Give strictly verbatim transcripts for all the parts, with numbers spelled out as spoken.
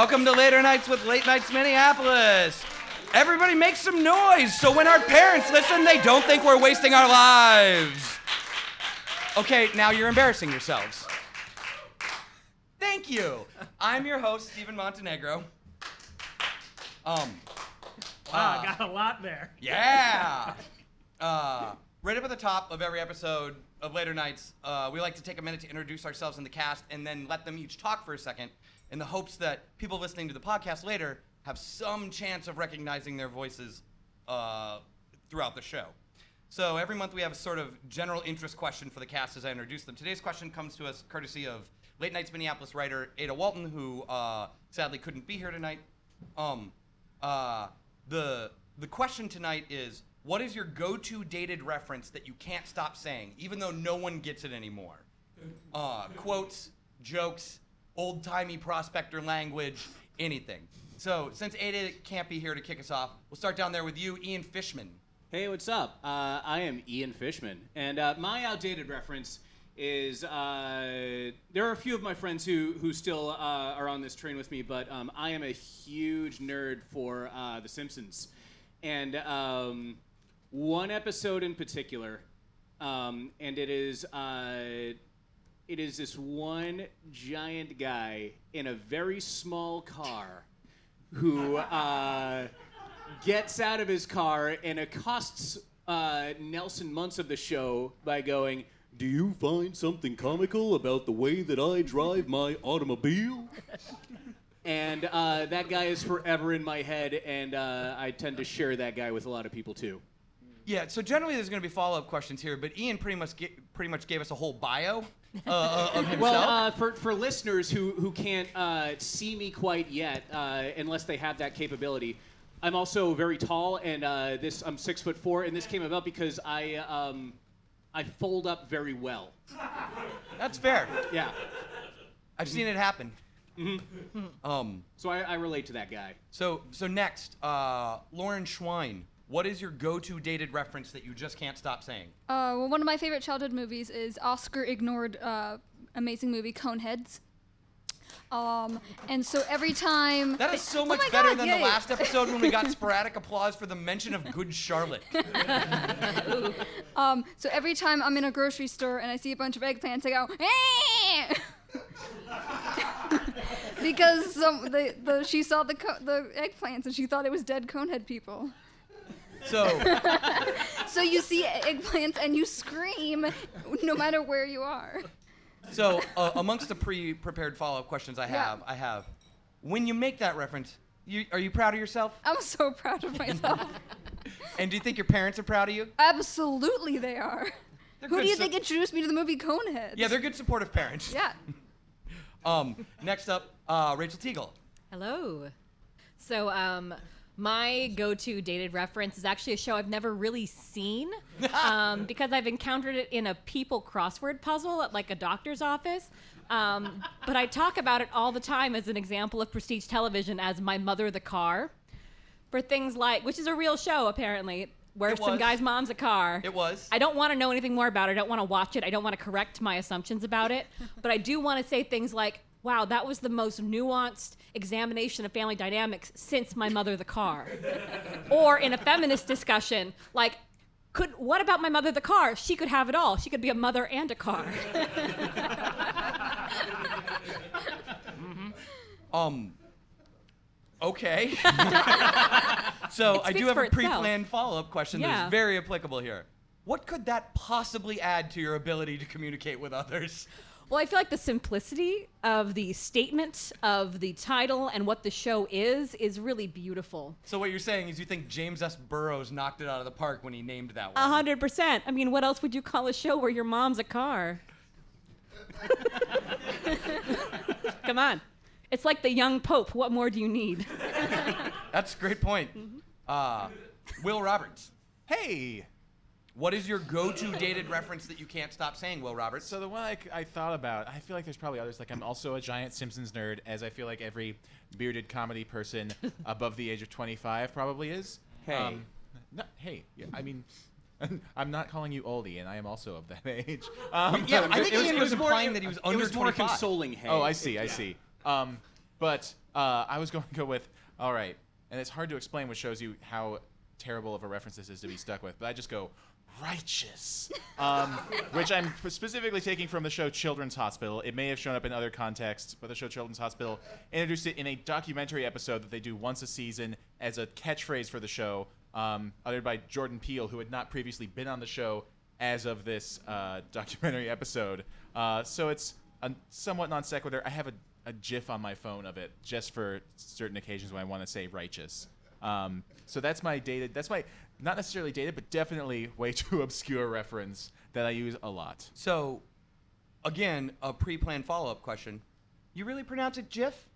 Welcome to Later Nights with Late Nights Minneapolis. Everybody make some noise so when our parents listen, they don't think we're wasting our lives. Okay, now you're embarrassing yourselves. Thank you. I'm your host, Stephen Montenegro. Um. Wow, uh, I got a lot there. Yeah. Uh, right up at the top of every episode of Later Nights, uh, we like to take a minute to introduce ourselves and the cast and then let them each talk for a second in the hopes that people listening to the podcast later have some chance of recognizing their voices uh, throughout the show. So every month we have a sort of general interest question for the cast as I introduce them. Today's question comes to us courtesy of Late Nights Minneapolis writer Ada Walton, who uh, sadly couldn't be here tonight. Um, uh, the the question tonight is, what is your go-to dated reference that you can't stop saying, even though no one gets it anymore? Uh, quotes, jokes, old-timey prospector language, anything. So since Ada can't be here to kick us off, we'll start down there with you, Ian Fishman. Hey, what's up? Uh, I am Ian Fishman, and uh, my outdated reference is uh, there are a few of my friends who who still uh, are on this train with me, but um, I am a huge nerd for uh, The Simpsons. And um, one episode in particular, um, and it is uh, it is this one giant guy in a very small car who uh, gets out of his car and accosts uh, Nelson Muntz of the show by going, "Do you find something comical about the way that I drive my automobile?" And uh, that guy is forever in my head, and uh, I tend to share that guy with a lot of people, too. Yeah, so generally there's going to be follow-up questions here, but Ian pretty much ge- pretty much gave us a whole bio uh, of himself. Well, uh, for, for listeners who, who can't uh, see me quite yet, uh, unless they have that capability, I'm also very tall, and uh, this I'm six foot four, and this came about because I... Um, I fold up very well. That's fair. Yeah. I've seen it happen. Mm-hmm. Um, so I, I relate to that guy. So so next, uh, Lauren Schwein, what is your go-to dated reference that you just can't stop saying? Uh, well, one of my favorite childhood movies is Oscar-ignored uh, amazing movie Coneheads. Um, and so every time... That is so much oh better God, than yeah, the yeah. last episode when we got sporadic applause for the mention of Good Charlotte. um, so every time I'm in a grocery store and I see a bunch of eggplants, I go, "Hey!" Because some, the, the, she saw the, co- the eggplants and she thought it was dead conehead people. So so you see eggplants and you scream no matter where you are. So, uh, amongst the pre-prepared follow-up questions I have, yeah. I have, when you make that reference, you, are you proud of yourself? I'm so proud of myself. And do you think your parents are proud of you? Absolutely they are. They're Who do you su- think introduced me to the movie Coneheads? Yeah, they're good supportive parents. Yeah. um, next up, uh, Rachel Teagle. Hello. So, um... my go-to dated reference is actually a show I've never really seen um, because I've encountered it in a people crossword puzzle at like a doctor's office. Um, but I talk about it all the time as an example of prestige television as My Mother the Car for things like, which is a real show apparently, where some guy's mom's a car. It was. I don't want to know anything more about it. I don't want to watch it. I don't want to correct my assumptions about it. But I do want to say things like, "Wow, that was the most nuanced examination of family dynamics since My Mother the Car." Or in a feminist discussion, like, could what about My Mother the Car? She could have it all. She could be a mother and a car. Mm-hmm. Um. Okay. So I do have a pre-planned itself. follow-up question yeah. that is very applicable here. What could that possibly add to your ability to communicate with others? Well, I feel like the simplicity of the statement of the title and what the show is is really beautiful. So what you're saying is you think James S. Burroughs knocked it out of the park when he named that one. A hundred percent. I mean, what else would you call a show where your mom's a car? Come on. It's like The Young Pope. What more do you need? That's a great point. Mm-hmm. Uh, Will Roberts. Hey. What is your go-to dated reference that you can't stop saying, Will Roberts? So the one I, I thought about, I feel like there's probably others. Like, I'm also a giant Simpsons nerd, as I feel like every bearded comedy person above the age of twenty-five probably is. Hey. Um, no, hey. Yeah, I mean, I'm not calling you oldie, and I am also of that age. Um, yeah, I think Ian was, was implying more, that he was under twenty-five. It was more consoling, hey. Oh, I see, I yeah. see. Um, But uh, I was going to go with, all right, and it's hard to explain, which shows you how terrible of a reference this is to be stuck with, but I just go, righteous, um, which I'm specifically taking from the show Children's Hospital. It may have shown up in other contexts, but the show Children's Hospital introduced it in a documentary episode that they do once a season as a catchphrase for the show, um, uttered by Jordan Peele, who had not previously been on the show as of this uh, documentary episode. Uh, so it's a somewhat non sequitur. I have a, a GIF on my phone of it just for certain occasions when I want to say righteous. Um, so that's my dated, that's my, not necessarily dated, but definitely way too obscure reference that I use a lot. So, again, a pre-planned follow-up question. You really pronounce it GIF?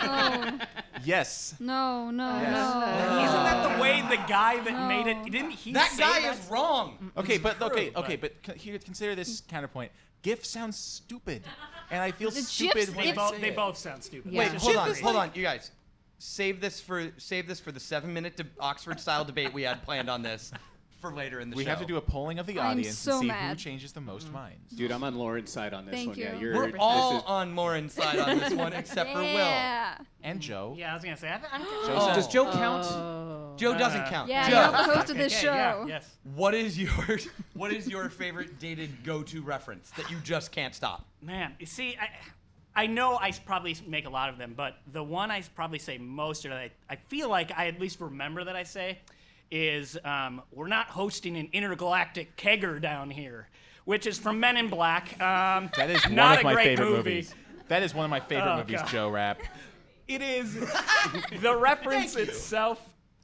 Oh. Yes. No, no, yes. no. Uh, Isn't that the way the guy that no. made it, didn't he that say That guy is wrong. Okay, but, true, okay, but okay, but c- consider this counterpoint. GIF sounds stupid, and I feel the stupid GIFs, when they both, they both sound stupid. Yeah. Wait, yeah. hold on, like, hold on, you guys. Save this for save this for the seven-minute de- Oxford-style debate we had planned on this for later in the we show. We have to do a polling of the audience so and see mad. who changes the most mm. minds. Dude, I'm on Lauren's side on this Thank one. You. Yeah, you're, We're all is... on Lauren's side on this one, except yeah. for Will. And Joe. Yeah, I was going to say. I th- I'm oh. Does Joe count? Oh. Joe doesn't uh, count. Yeah, Joe. You're the host of this okay, show. Yeah, yes. What is your What is your favorite dated go-to reference that you just can't stop? Man, you see... I. I know I probably make a lot of them, but the one I probably say most, or that I, I feel like I at least remember that I say, is um, we're not hosting an intergalactic kegger down here, which is from Men in Black. Um, that is one of my favorite movie. movies. That is one of my favorite oh, movies, God. Joe Rapp. It is. The reference itself,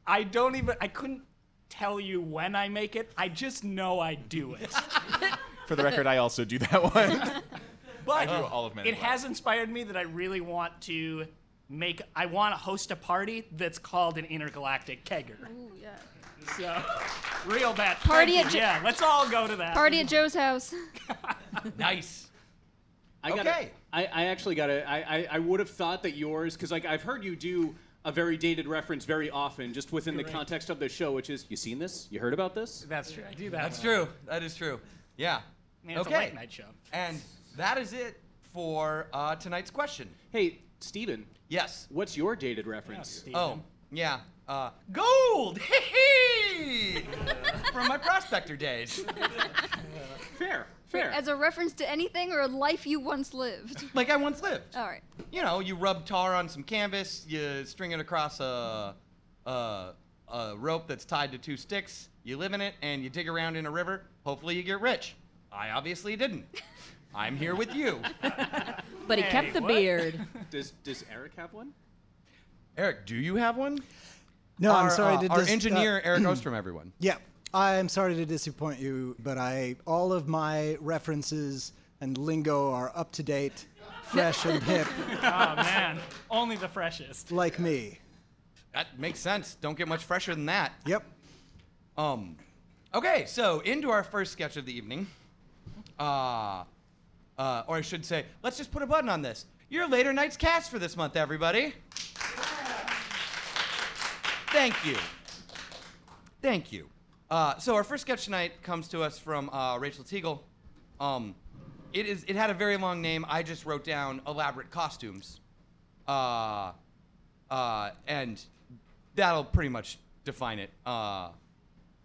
I don't even, I couldn't tell you when I make it. I just know I do it. For the record, I also do that one. But I do all of Men in Black. It has inspired me that I really want to make, I want to host a party that's called an intergalactic kegger. Ooh, yeah. So, real bad. Party at Joe's. Yeah, let's all go to that. Party at Joe's house. Nice. I okay. Gotta, I, I actually got to, I, I, I would have thought that yours, because like I've heard you do a very dated reference very often, just within Correct. the context of the show, which is, you seen this? You heard about this? That's true. I do that. That's well. true. That is true. Yeah. Man, it's okay. a late night show. And... That is it for uh, tonight's question. Hey, Stephen. Yes. What's your dated reference? Yeah, oh, yeah. Uh, gold! Hey! From my prospector days. Fair, fair. As a reference to anything or a life you once lived? Like I once lived. All right. You know, you rub tar on some canvas, you string it across a, a, a rope that's tied to two sticks, you live in it, and you dig around in a river. Hopefully you get rich. I obviously didn't. I'm here with you. But he hey, kept the what? beard. Does Does Eric have one? Eric, do you have one? No, our, I'm sorry uh, to disappoint. Our dis- engineer, uh, Eric Ostrom, everyone. Yeah, I'm sorry to disappoint you, but I all of my references and lingo are up to date, fresh and hip. Oh, man. Only the freshest. Like me. That makes sense. Don't get much fresher than that. Yep. Um. Okay, so into our first sketch of the evening. Uh... Uh, or I should say, let's just put a button on this. Your Later Nights cast for this month, everybody. Yeah. Thank you. Thank you. Uh, so our first sketch tonight comes to us from uh, Rachel Teagle. Um, it is. It had a very long name. I just wrote down elaborate costumes. Uh, uh, and that'll pretty much define it. Uh,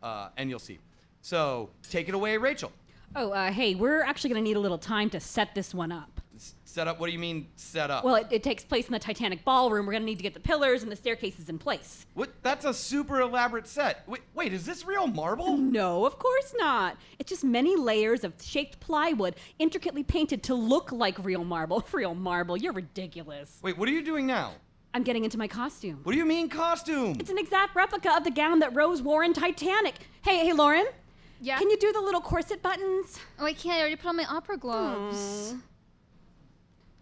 uh, and you'll see. So take it away, Rachel. Oh, uh, hey, we're actually going to need a little time to set this one up. Set up? What do you mean, set up? Well, it, it takes place in the Titanic ballroom. We're going to need to get the pillars and the staircases in place. What? That's a super elaborate set. Wait, wait, is this real marble? No, of course not. It's just many layers of shaped plywood, intricately painted to look like real marble. Real marble, you're ridiculous. Wait, what are you doing now? I'm getting into my costume. What do you mean, costume? It's an exact replica of the gown that Rose wore in Titanic. Hey, hey, Lauren? Yeah. Can you do the little corset buttons? Oh, I can't. I already put on my opera gloves. Mm.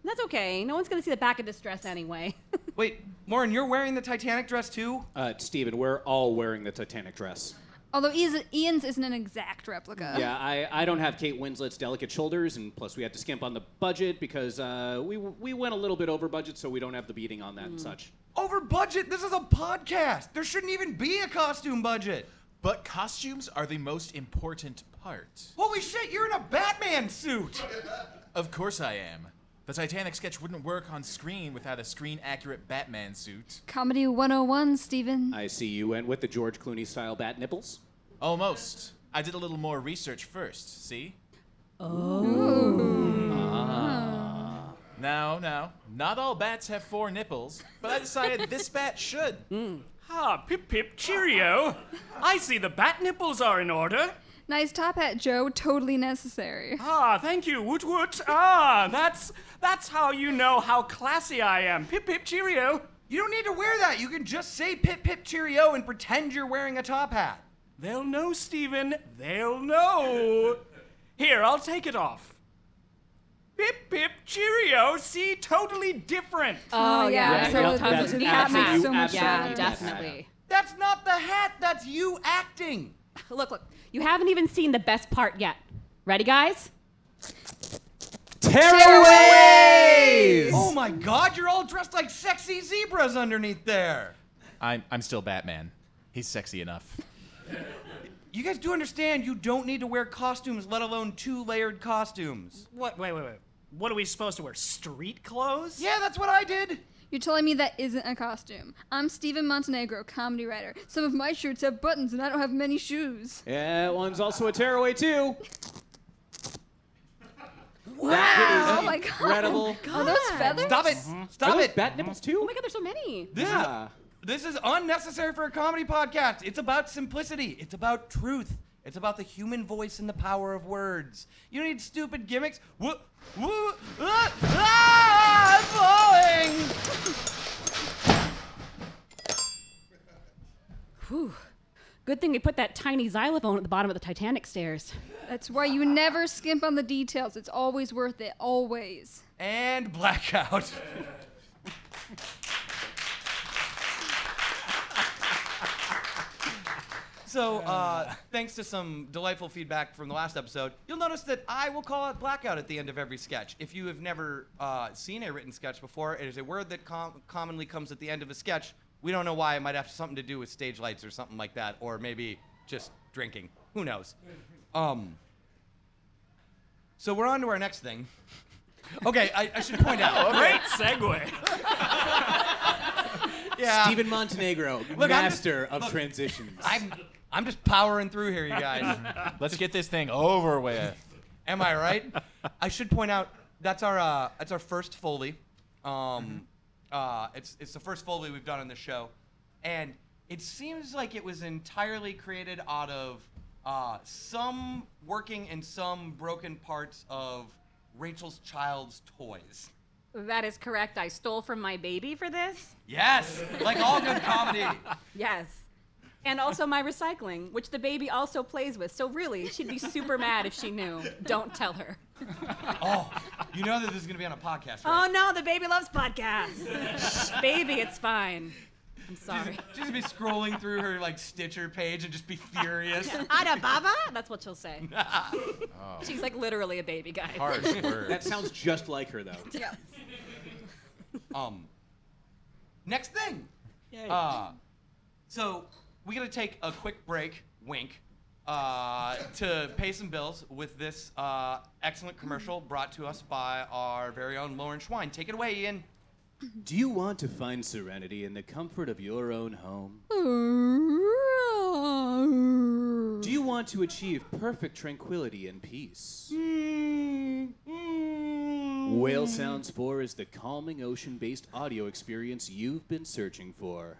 That's okay. No one's going to see the back of this dress anyway. Wait, Lauren, you're wearing the Titanic dress too? Uh, Stephen, we're all wearing the Titanic dress. Although Ian's isn't an exact replica. Yeah, I, I don't have Kate Winslet's delicate shoulders, and plus we had to skimp on the budget because uh, we we went a little bit over budget, so we don't have the beading on that mm. and such. Over budget? This is a podcast. There shouldn't even be a costume budget. But costumes are the most important part. Holy shit, you're in a Batman suit! Of course I am. The Titanic sketch wouldn't work on screen without a screen-accurate Batman suit. Comedy one oh one, Stephen. I see you went with the George Clooney-style bat nipples. Almost. I did a little more research first, see? Oh. Ah. Now, now, not all bats have four nipples, but I decided this bat should. Mm. Ah, pip-pip, cheerio. I see the bat nipples are in order. Nice top hat, Joe. Totally necessary. Ah, thank you. Woot woot. Ah, that's that's how you know how classy I am. Pip pip cheerio. You don't need to wear that. You can just say pip pip cheerio and pretend you're wearing a top hat. They'll know, Stephen. They'll know. Here, I'll take it off. Pip pip cheerio. See, totally different. Oh, oh yeah, yeah, absolutely. Yeah, absolutely. That's, so much. Yeah, definitely. That's not the hat. That's you acting. Look, look. You haven't even seen the best part yet. Ready, guys? Tearaways! Oh my God, you're all dressed like sexy zebras underneath there. I'm I'm still Batman. He's sexy enough. You guys do understand you don't need to wear costumes, let alone two-layered costumes. What? Wait, wait, wait. What are we supposed to wear? Street clothes? Yeah, that's what I did. You're telling me that isn't a costume. I'm Stephen Montenegro, comedy writer. Some of my shirts have buttons, and I don't have many shoes. Yeah, that one's also a tearaway, too. Wow! That oh, my God. Incredible. Oh, are those feathers? Stop it. Mm-hmm. Stop it. Bat nipples, too? Oh, my God, there's so many. This yeah. Is, this is unnecessary for a comedy podcast. It's about simplicity. It's about truth. It's about the human voice and the power of words. You don't need stupid gimmicks. Woo, woo, ah, ah, I'm falling! Whew. Good thing we put that tiny xylophone at the bottom of the Titanic stairs. That's why you never skimp on the details. It's always worth it, always. And blackout. So, uh, thanks to some delightful feedback from the last episode, you'll notice that I will call out blackout at the end of every sketch. If you have never uh, seen a written sketch before, it is a word that com- commonly comes at the end of a sketch. We don't know why. It might have something to do with stage lights or something like that, or maybe just drinking. Who knows? Um, so we're on to our next thing. Okay, I, I should point out. Okay. Great segue. Yeah. Stephen Montenegro, look, master just, of look, transitions. I'm, I'm just powering through here, you guys. Let's get this thing over with. Am I right? I should point out that's our uh, that's our first Foley. Um, mm-hmm. uh, it's it's the first Foley we've done on the show, and it seems like it was entirely created out of uh, some working and some broken parts of Rachel's child's toys. That is correct. I stole from my baby for this. Yes, like all good comedy. Yes. And also my recycling, which the baby also plays with. So really, she'd be super mad if she knew. Don't tell her. Oh, you know that this is going to be on a podcast, right? Oh, no, the baby loves podcasts. Shh, baby, it's fine. I'm sorry. She's going to be scrolling through her, like, Stitcher page and just be furious. Ada Baba? That's what she'll say. Oh. She's, like, literally a baby, guys. Harsh words. That sounds just like her, though. Yes. Um. Next thing. Yay. Uh, so... We're going to take a quick break, wink, uh, to pay some bills with this uh, excellent commercial brought to us by our very own Lauren Schwein. Take it away, Ian. Do you want to find serenity in the comfort of your own home? Do you want to achieve perfect tranquility and peace? Whale Sounds four is the calming ocean-based audio experience you've been searching for.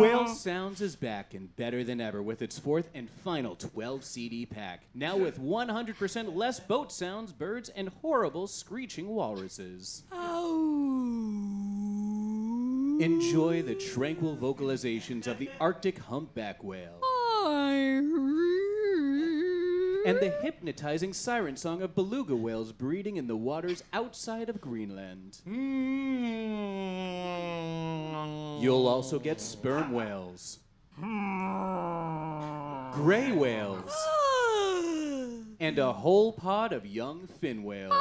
Whale Sounds is back and better than ever with its fourth and final twelve C D pack. Now with one hundred percent less boat sounds, birds, and horrible screeching walruses. Oh. Enjoy the tranquil vocalizations of the Arctic humpback whale. Oh. And the hypnotizing siren song of beluga whales breeding in the waters outside of Greenland. You'll also get sperm whales, gray whales, and a whole pod of young fin whales.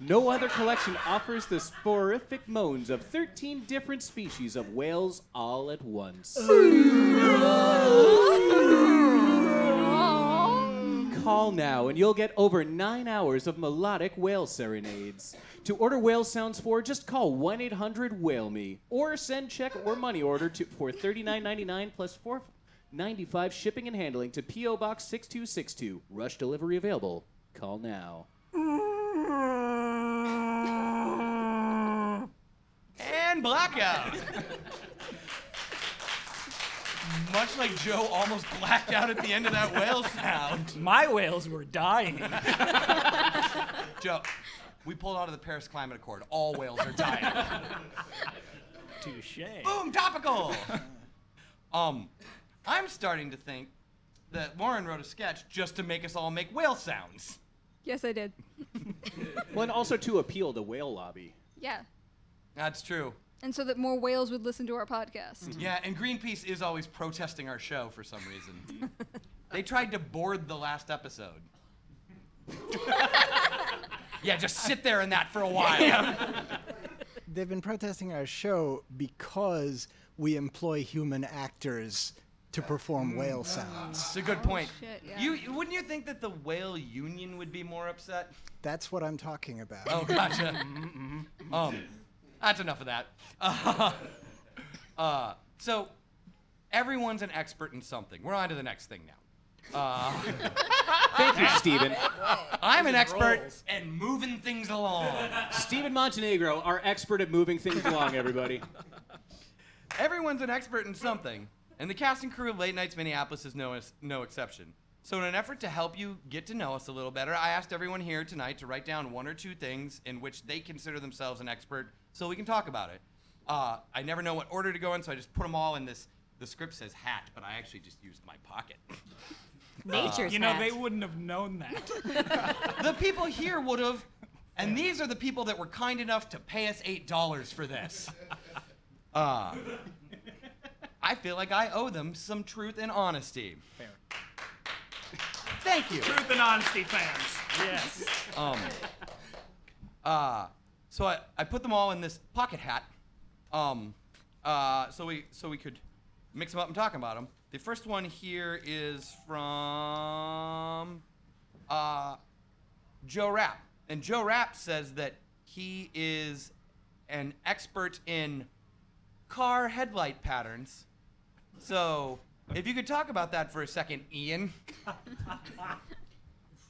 No other collection offers the soporific moans of thirteen different species of whales all at once. Call now, and you'll get over nine hours of melodic whale serenades. To order Whale Sounds four, just call one eight hundred whale me, or send check or money order to for thirty-nine ninety-nine plus four ninety-five shipping and handling to P O Box six two six two. Rush delivery available. Call now. And blackout. Much like Joe almost blacked out at the end of that whale sound. My whales were dying. Joe, we pulled out of the Paris Climate Accord. All whales are dying. Touché. Boom, topical. Um, I'm starting to think that Lauren wrote a sketch just to make us all make whale sounds. Yes, I did. Well, and also to appeal to whale lobby. Yeah. That's true. And so that more whales would listen to our podcast. Mm-hmm. Yeah, and Greenpeace is always protesting our show for some reason. They tried to board the last episode. Yeah, just sit there in that for a while. Yeah. They've been protesting our show because we employ human actors to perform whale sounds. That's a good point. Oh, shit, yeah. You wouldn't you think that the whale union would be more upset? That's what I'm talking about. Oh, gotcha. Mm-hmm. Um. That's enough of that. Uh, uh, so, everyone's an expert in something. We're on to the next thing now. Uh, Thank you, Stephen. I'm an expert in moving things along. Stephen Montenegro, our expert at moving things along, everybody. Everyone's an expert in something, and the cast and crew of Late Nights Minneapolis is no, no exception. So in an effort to help you get to know us a little better, I asked everyone here tonight to write down one or two things in which they consider themselves an expert so we can talk about it. Uh, I never know what order to go in, so I just put them all in this. The script says hat, but I actually just used my pocket. Nature's uh, You know, hat. They wouldn't have known that. The people here would have, and these are the people that were kind enough to pay us eight dollars for this. Uh, I feel like I owe them some truth and honesty. Fair. Thank you. Truth and honesty fans. Yes. Um. Uh, so I, I put them all in this pocket hat, um, uh, so we so we could mix them up and talk about them. The first one here is from uh, Joe Rapp, and Joe Rapp says that he is an expert in car headlight patterns. So. If you could talk about that for a second, Ian.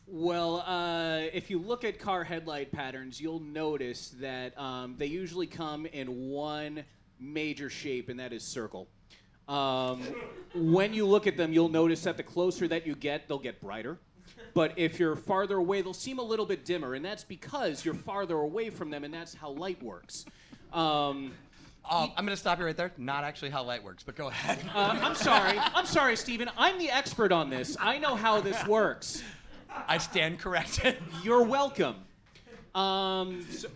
Well, uh, if you look at car headlight patterns, you'll notice that um, they usually come in one major shape, and that is circle. Um, when you look at them, you'll notice that the closer that you get, they'll get brighter. But if you're farther away, they'll seem a little bit dimmer, and that's because you're farther away from them, and that's how light works. Um, Um, I'm going to stop you right there. Not actually how light works, but go ahead. Uh, I'm sorry. I'm sorry, Stephen. I'm the expert on this. I know how this works. I stand corrected. You're welcome. Um, so,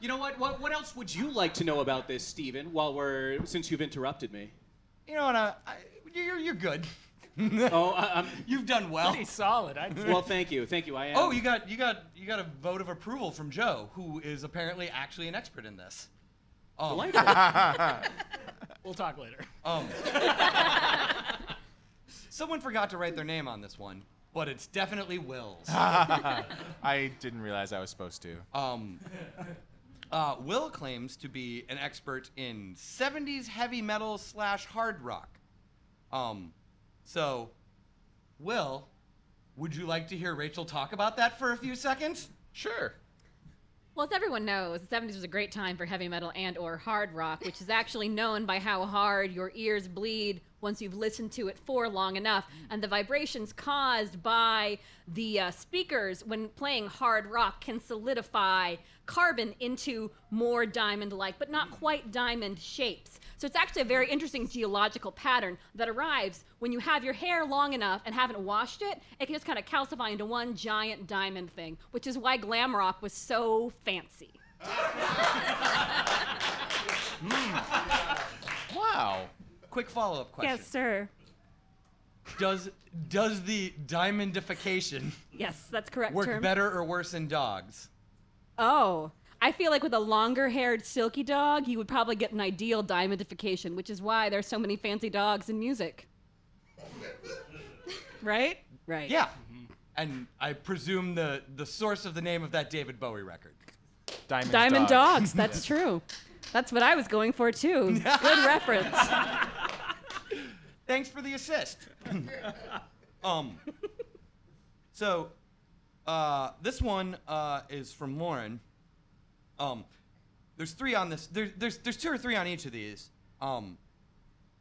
you know what, what? What else would you like to know about this, Stephen? While we're since you've interrupted me. You know what? Uh, I, you're you're good. oh, I, you've done well. Pretty solid. I'd well, thank you, thank you. I am. Oh, you got you got you got a vote of approval from Joe, who is apparently actually an expert in this. Um. We'll talk later. Um. Someone forgot to write their name on this one, but it's definitely Will's. I didn't realize I was supposed to. Um, uh, Will claims to be an expert in seventies heavy metal slash hard rock. Um, so, Will, would you like to hear Rachel talk about that for a few seconds? Sure. Well, as everyone knows, the seventies was a great time for heavy metal and or hard rock, which is actually known by how hard your ears bleed once you've listened to it for long enough. And the vibrations caused by the uh, speakers when playing hard rock can solidify carbon into more diamond-like, but not quite diamond shapes. So it's actually a very interesting geological pattern that arrives when you have your hair long enough and haven't washed it. It can just kind of calcify into one giant diamond thing, which is why glam rock was so fancy. mm. Wow. Quick follow-up question. Yes, sir. Does does the diamondification yes, that's correct work term. Better or worse in dogs? Oh. I feel like with a longer-haired, silky dog, you would probably get an ideal diamondification, which is why there's so many fancy dogs in music. Right? Right. Yeah. Mm-hmm. and I presume the, the source of the name of that David Bowie record. Diamond, Diamond Dogs. Dogs. That's true. That's what I was going for, too. Good reference. Thanks for the assist. um. So, uh, this one uh, is from Lauren. Um, there's three on this. There, there's there's two or three on each of these. Um,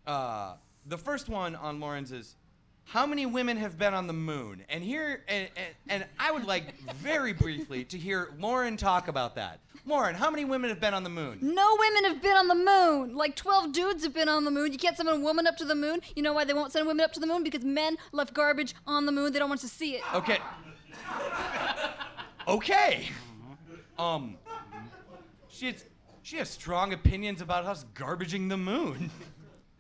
uh, the first one on Lauren's is, how many women have been on the moon? And here, and, and, and I would like very briefly to hear Lauren talk about that. Lauren, how many women have been on the moon? No women have been on the moon. Like twelve dudes have been on the moon. You can't send a woman up to the moon. You know why they won't send women up to the moon? Because men left garbage on the moon. They don't want us to see it. Okay. Okay. Um, she has, she has strong opinions about us garbaging the moon.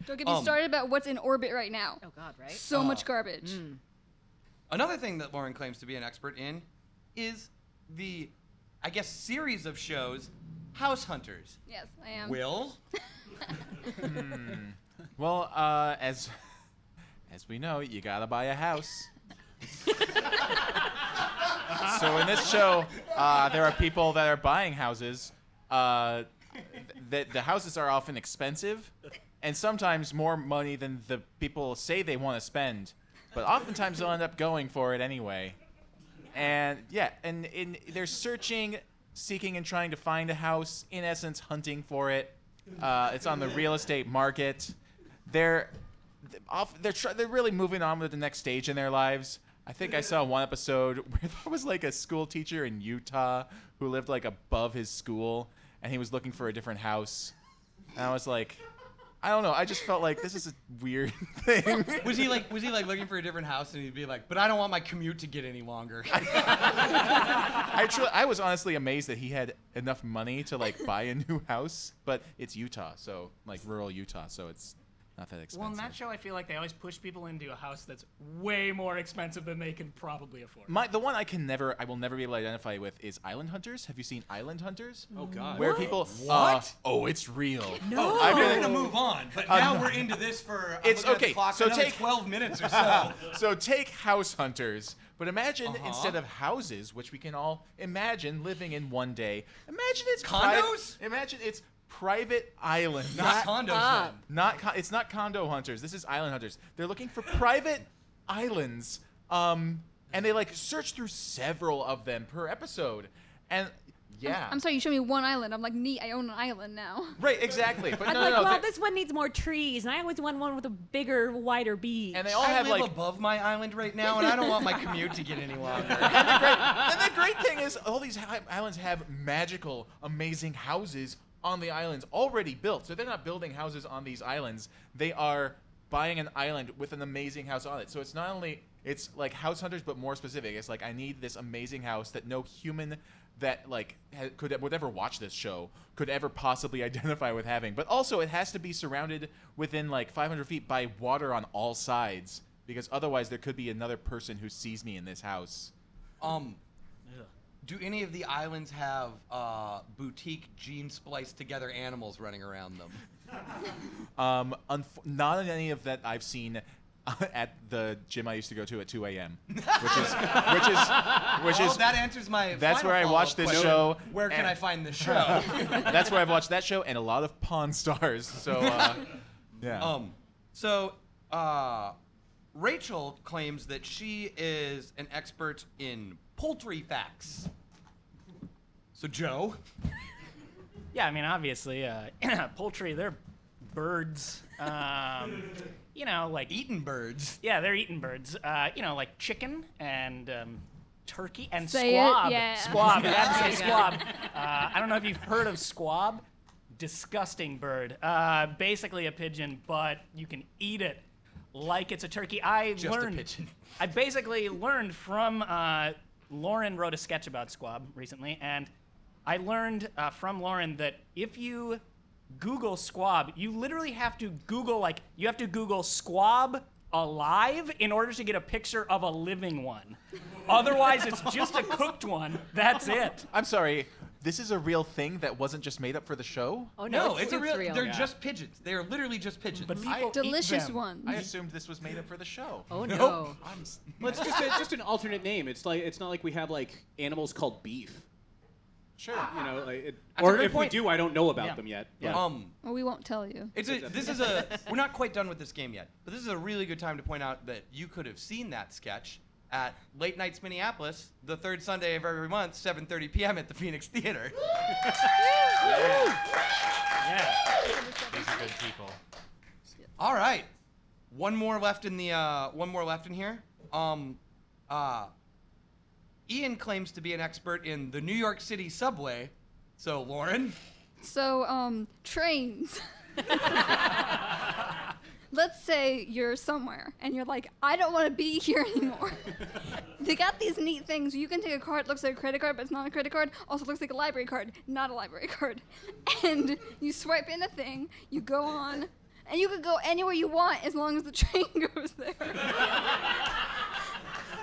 Don't get me um, started about what's in orbit right now. Oh, God, right? So uh, much garbage. Mm. Another thing that Lauren claims to be an expert in is the, I guess, series of shows, House Hunters. Yes, I am. Will? mm. Well, uh, as as we know, you gotta buy a house. So in this show, uh, there are people that are buying houses. Uh, th- the houses are often expensive. And sometimes more money than the people say they want to spend. But oftentimes they'll end up going for it anyway. And yeah, and in, they're searching, seeking, and trying to find a house, in essence, hunting for it. Uh, it's on the real estate market. They're off, they're, tr- they're really moving on to the next stage in their lives. I think I saw one episode where there was like a school teacher in Utah who lived like above his school, and he was looking for a different house. And I was like... I don't know. I just felt like this is a weird thing. Was he like was he like looking for a different house, and he'd be like, "But I don't want my commute to get any longer." I truly, I was honestly amazed that he had enough money to like buy a new house, but it's Utah, so like rural Utah, so it's not that expensive. Well, in that show, I feel like they always push people into a house that's way more expensive than they can probably afford. My, the one I can never, I will never be able to identify with is Island Hunters. Have you seen Island Hunters? Oh, God. Where what? people, what? Uh, oh, it's real. No. Oh, I'm going to move on, but now um, we're into this for, I'm it's okay. Clock, so take twelve minutes or so. So take House Hunters, but imagine uh-huh. instead of houses, which we can all imagine living in one day, imagine it's condos. Pri- imagine it's private island. Not, not condos. Uh, not con- it's not condo hunters. This is island hunters. They're looking for private islands, um, and they like search through several of them per episode. And yeah, I'm, I'm sorry. You showed me one island. I'm like, neat. I own an island now. Right, exactly. But I'm no, like, no, no, well, this one needs more trees, and I always want one with a bigger, wider beach. And they all I have live like above my island right now, and I don't want my commute to get any longer. and, the great, and the great thing is, all these islands have magical, amazing houses on the islands already built. So they're not building houses on these islands. They are buying an island with an amazing house on it. So it's not only, it's like House Hunters, but more specific. It's like, I need this amazing house that no human that like ha- could would ever watch this show could ever possibly identify with having. But also it has to be surrounded within like five hundred feet by water on all sides, because otherwise there could be another person who sees me in this house. Um, Do any of the islands have uh, boutique gene-spliced-together animals running around them? um, unf- not in any of that I've seen uh, at the gym I used to go to at two a.m., which is, which is, which well, is. that answers my. That's where I watched this question. show. Where can I find this show? That's where I've watched that show and a lot of Pawn Stars. So, uh, yeah. Um. So, uh, Rachel claims that she is an expert in poultry facts. So, Joe? Yeah, I mean, obviously, uh, poultry, they're birds. Um, you know, like... Eating birds. Yeah, they're eating birds. Uh, you know, like chicken and um, turkey and say squab. It, yeah. Squab. I have to say squab. Uh, I don't know if you've heard of squab. Disgusting bird. Uh, basically a pigeon, but you can eat it like it's a turkey. I Just learned... a pigeon. I basically learned from... Uh, Lauren wrote a sketch about squab recently, and I learned uh, from Lauren that if you Google squab, you literally have to Google, like, you have to Google squab alive in order to get a picture of a living one. Otherwise, it's just a cooked one. That's it. I'm sorry. This is a real thing that wasn't just made up for the show? Oh, no, no it's, it's a real, real. They're yeah. just pigeons. They are literally just pigeons. But people delicious ones. I assumed this was made up for the show. Oh, no. no. I'm s- well, it's just, a, just an alternate name. It's like it's not like we have like animals called beef. Sure. You know, like it, or if point. we do, I don't know about yeah. them yet. Yeah. Um, well, we won't tell you. It's a, this is a we're not quite done with this game yet, but this is a really good time to point out that you could have seen that sketch at Late Nights Minneapolis, the third Sunday of every month, seven thirty p.m. at the Phoenix Theater. yeah. yeah. These are good people. All right. One more left in the uh, one more left in here. Um uh Ian claims to be an expert in the New York City subway. So, Lauren? So, um, trains. Let's say you're somewhere, and you're like, I don't want to be here anymore. They got these neat things. You can take a card, looks like a credit card, but it's not a credit card. Also looks like a library card, not a library card. And you swipe in a thing, you go on, and you can go anywhere you want as long as the train goes there.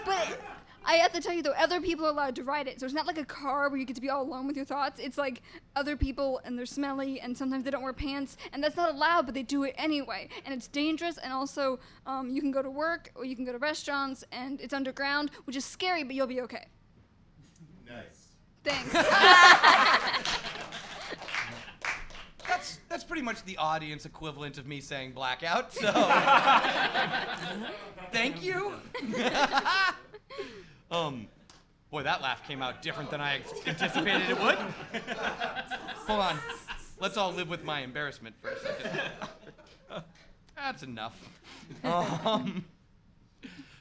But I have to tell you, though, other people are allowed to ride it. So it's not like a car where you get to be all alone with your thoughts. It's like other people, and they're smelly, and sometimes they don't wear pants. And that's not allowed, but they do it anyway. And it's dangerous, and also um, you can go to work, or you can go to restaurants, and it's underground, which is scary, but you'll be okay. Nice. Thanks. That's that's pretty much the audience equivalent of me saying blackout, so thank you. Um, boy, that laugh came out different than I anticipated it would. Hold on. Let's all live with my embarrassment for a second. That's enough. Um,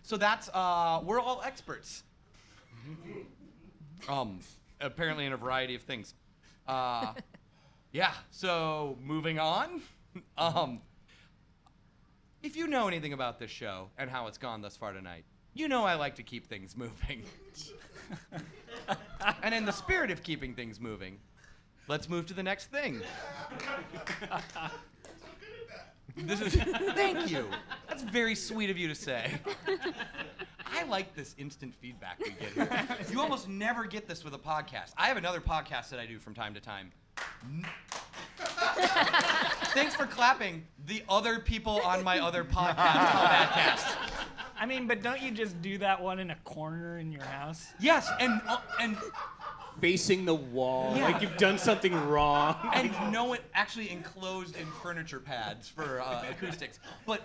so that's, uh, we're all experts. Um, apparently in a variety of things. Uh, yeah, so moving on. Um, if you know anything about this show and how it's gone thus far tonight, you know I like to keep things moving. And in the spirit of keeping things moving, let's move to the next thing. This is thank you. That's very sweet of you to say. I like this instant feedback we get here. You almost never get this with a podcast. I have another podcast that I do from time to time. Thanks for clapping. The other people on my other podcast call that cast. I mean, but don't you just do that one in a corner in your house? Yes, and uh, and facing the wall, yeah. like you've done something wrong. And no one actually enclosed in furniture pads for uh, acoustics. But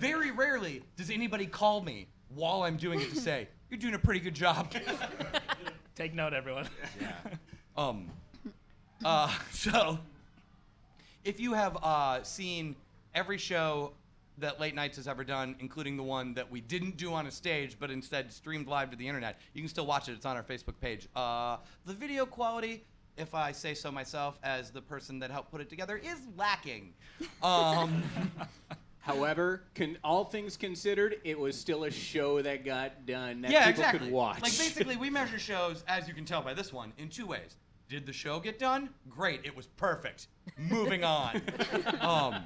very rarely does anybody call me while I'm doing it to say, "You're doing a pretty good job." Take note, everyone. Yeah. Um. Uh. So, if you have uh seen every show that Late Nights has ever done, including the one that we didn't do on a stage, but instead streamed live to the internet. You can still watch it. It's on our Facebook page. Uh, the video quality, if I say so myself, as the person that helped put it together, is lacking. Um, However, con- all things considered, it was still a show that got done that yeah, people exactly. could watch. Like basically, we measure shows, as you can tell by this one, in two ways. Did the show get done? Great. It was perfect. Moving on. Um,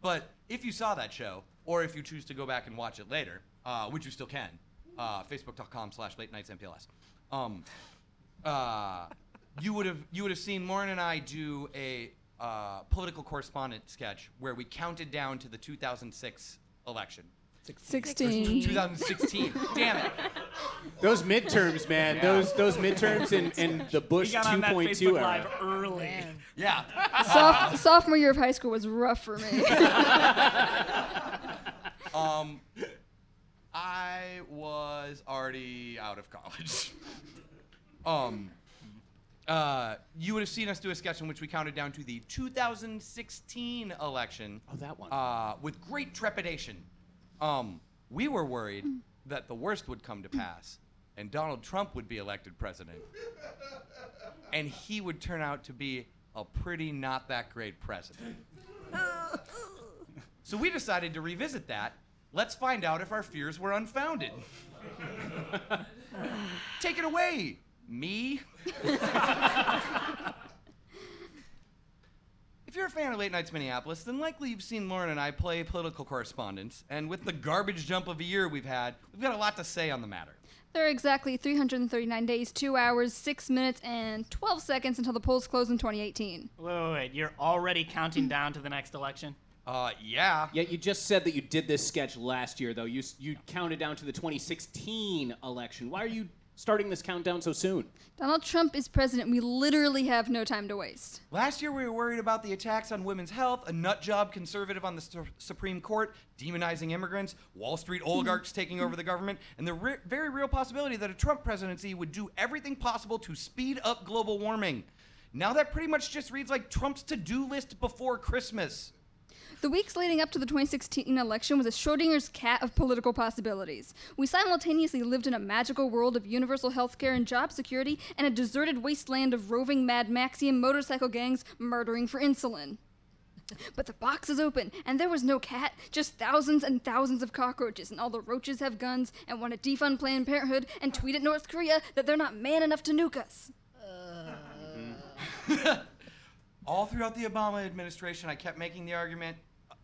but if you saw that show, or if you choose to go back and watch it later, uh, which you still can, uh, facebook.com slash late nights MPLS, um, uh, you would have you would have seen Lauren and I do a uh, political correspondent sketch where we counted down to the two thousand six election. sixteen two thousand sixteen Damn it. Those midterms, man. Yeah. Those those midterms and, and the Bush two point two era. We got on that Facebook Live early. Yeah. Sof- sophomore year of high school was rough for me. um, I was already out of college. Um, uh, you would have seen us do a sketch in which we counted down to the two thousand sixteen election. Oh, that one. Uh, with great trepidation. Um, we were worried that the worst would come to pass and Donald Trump would be elected president. And he would turn out to be a pretty not that great president. So we decided to revisit that. Let's find out if our fears were unfounded. Take it away, me. If you're a fan of Late Nights Minneapolis, then likely you've seen Lauren and I play political correspondence, and with the garbage dump of a year we've had, we've got a lot to say on the matter. There are exactly three hundred thirty-nine days, two hours, six minutes, and twelve seconds until the polls close in twenty eighteen. Wait, wait, wait. You're already counting down to the next election? Uh, yeah. Yeah, you just said that you did this sketch last year, though. You you counted down to the twenty sixteen election. Why are you starting this countdown so soon? Donald Trump is president. We literally have no time to waste. Last year, we were worried about the attacks on women's health, a nut job conservative on the su- Supreme Court, demonizing immigrants, Wall Street oligarchs taking over the government, and the re- very real possibility that a Trump presidency would do everything possible to speed up global warming. Now that pretty much just reads like Trump's to-do list before Christmas. The weeks leading up to the twenty sixteen election was a Schrodinger's cat of political possibilities. We simultaneously lived in a magical world of universal health care and job security and a deserted wasteland of roving Mad Maxian motorcycle gangs murdering for insulin. But the box is open, and there was no cat, just thousands and thousands of cockroaches, and all the roaches have guns and want to defund Planned Parenthood and tweet at North Korea that they're not man enough to nuke us. Uh... All throughout the Obama administration, I kept making the argument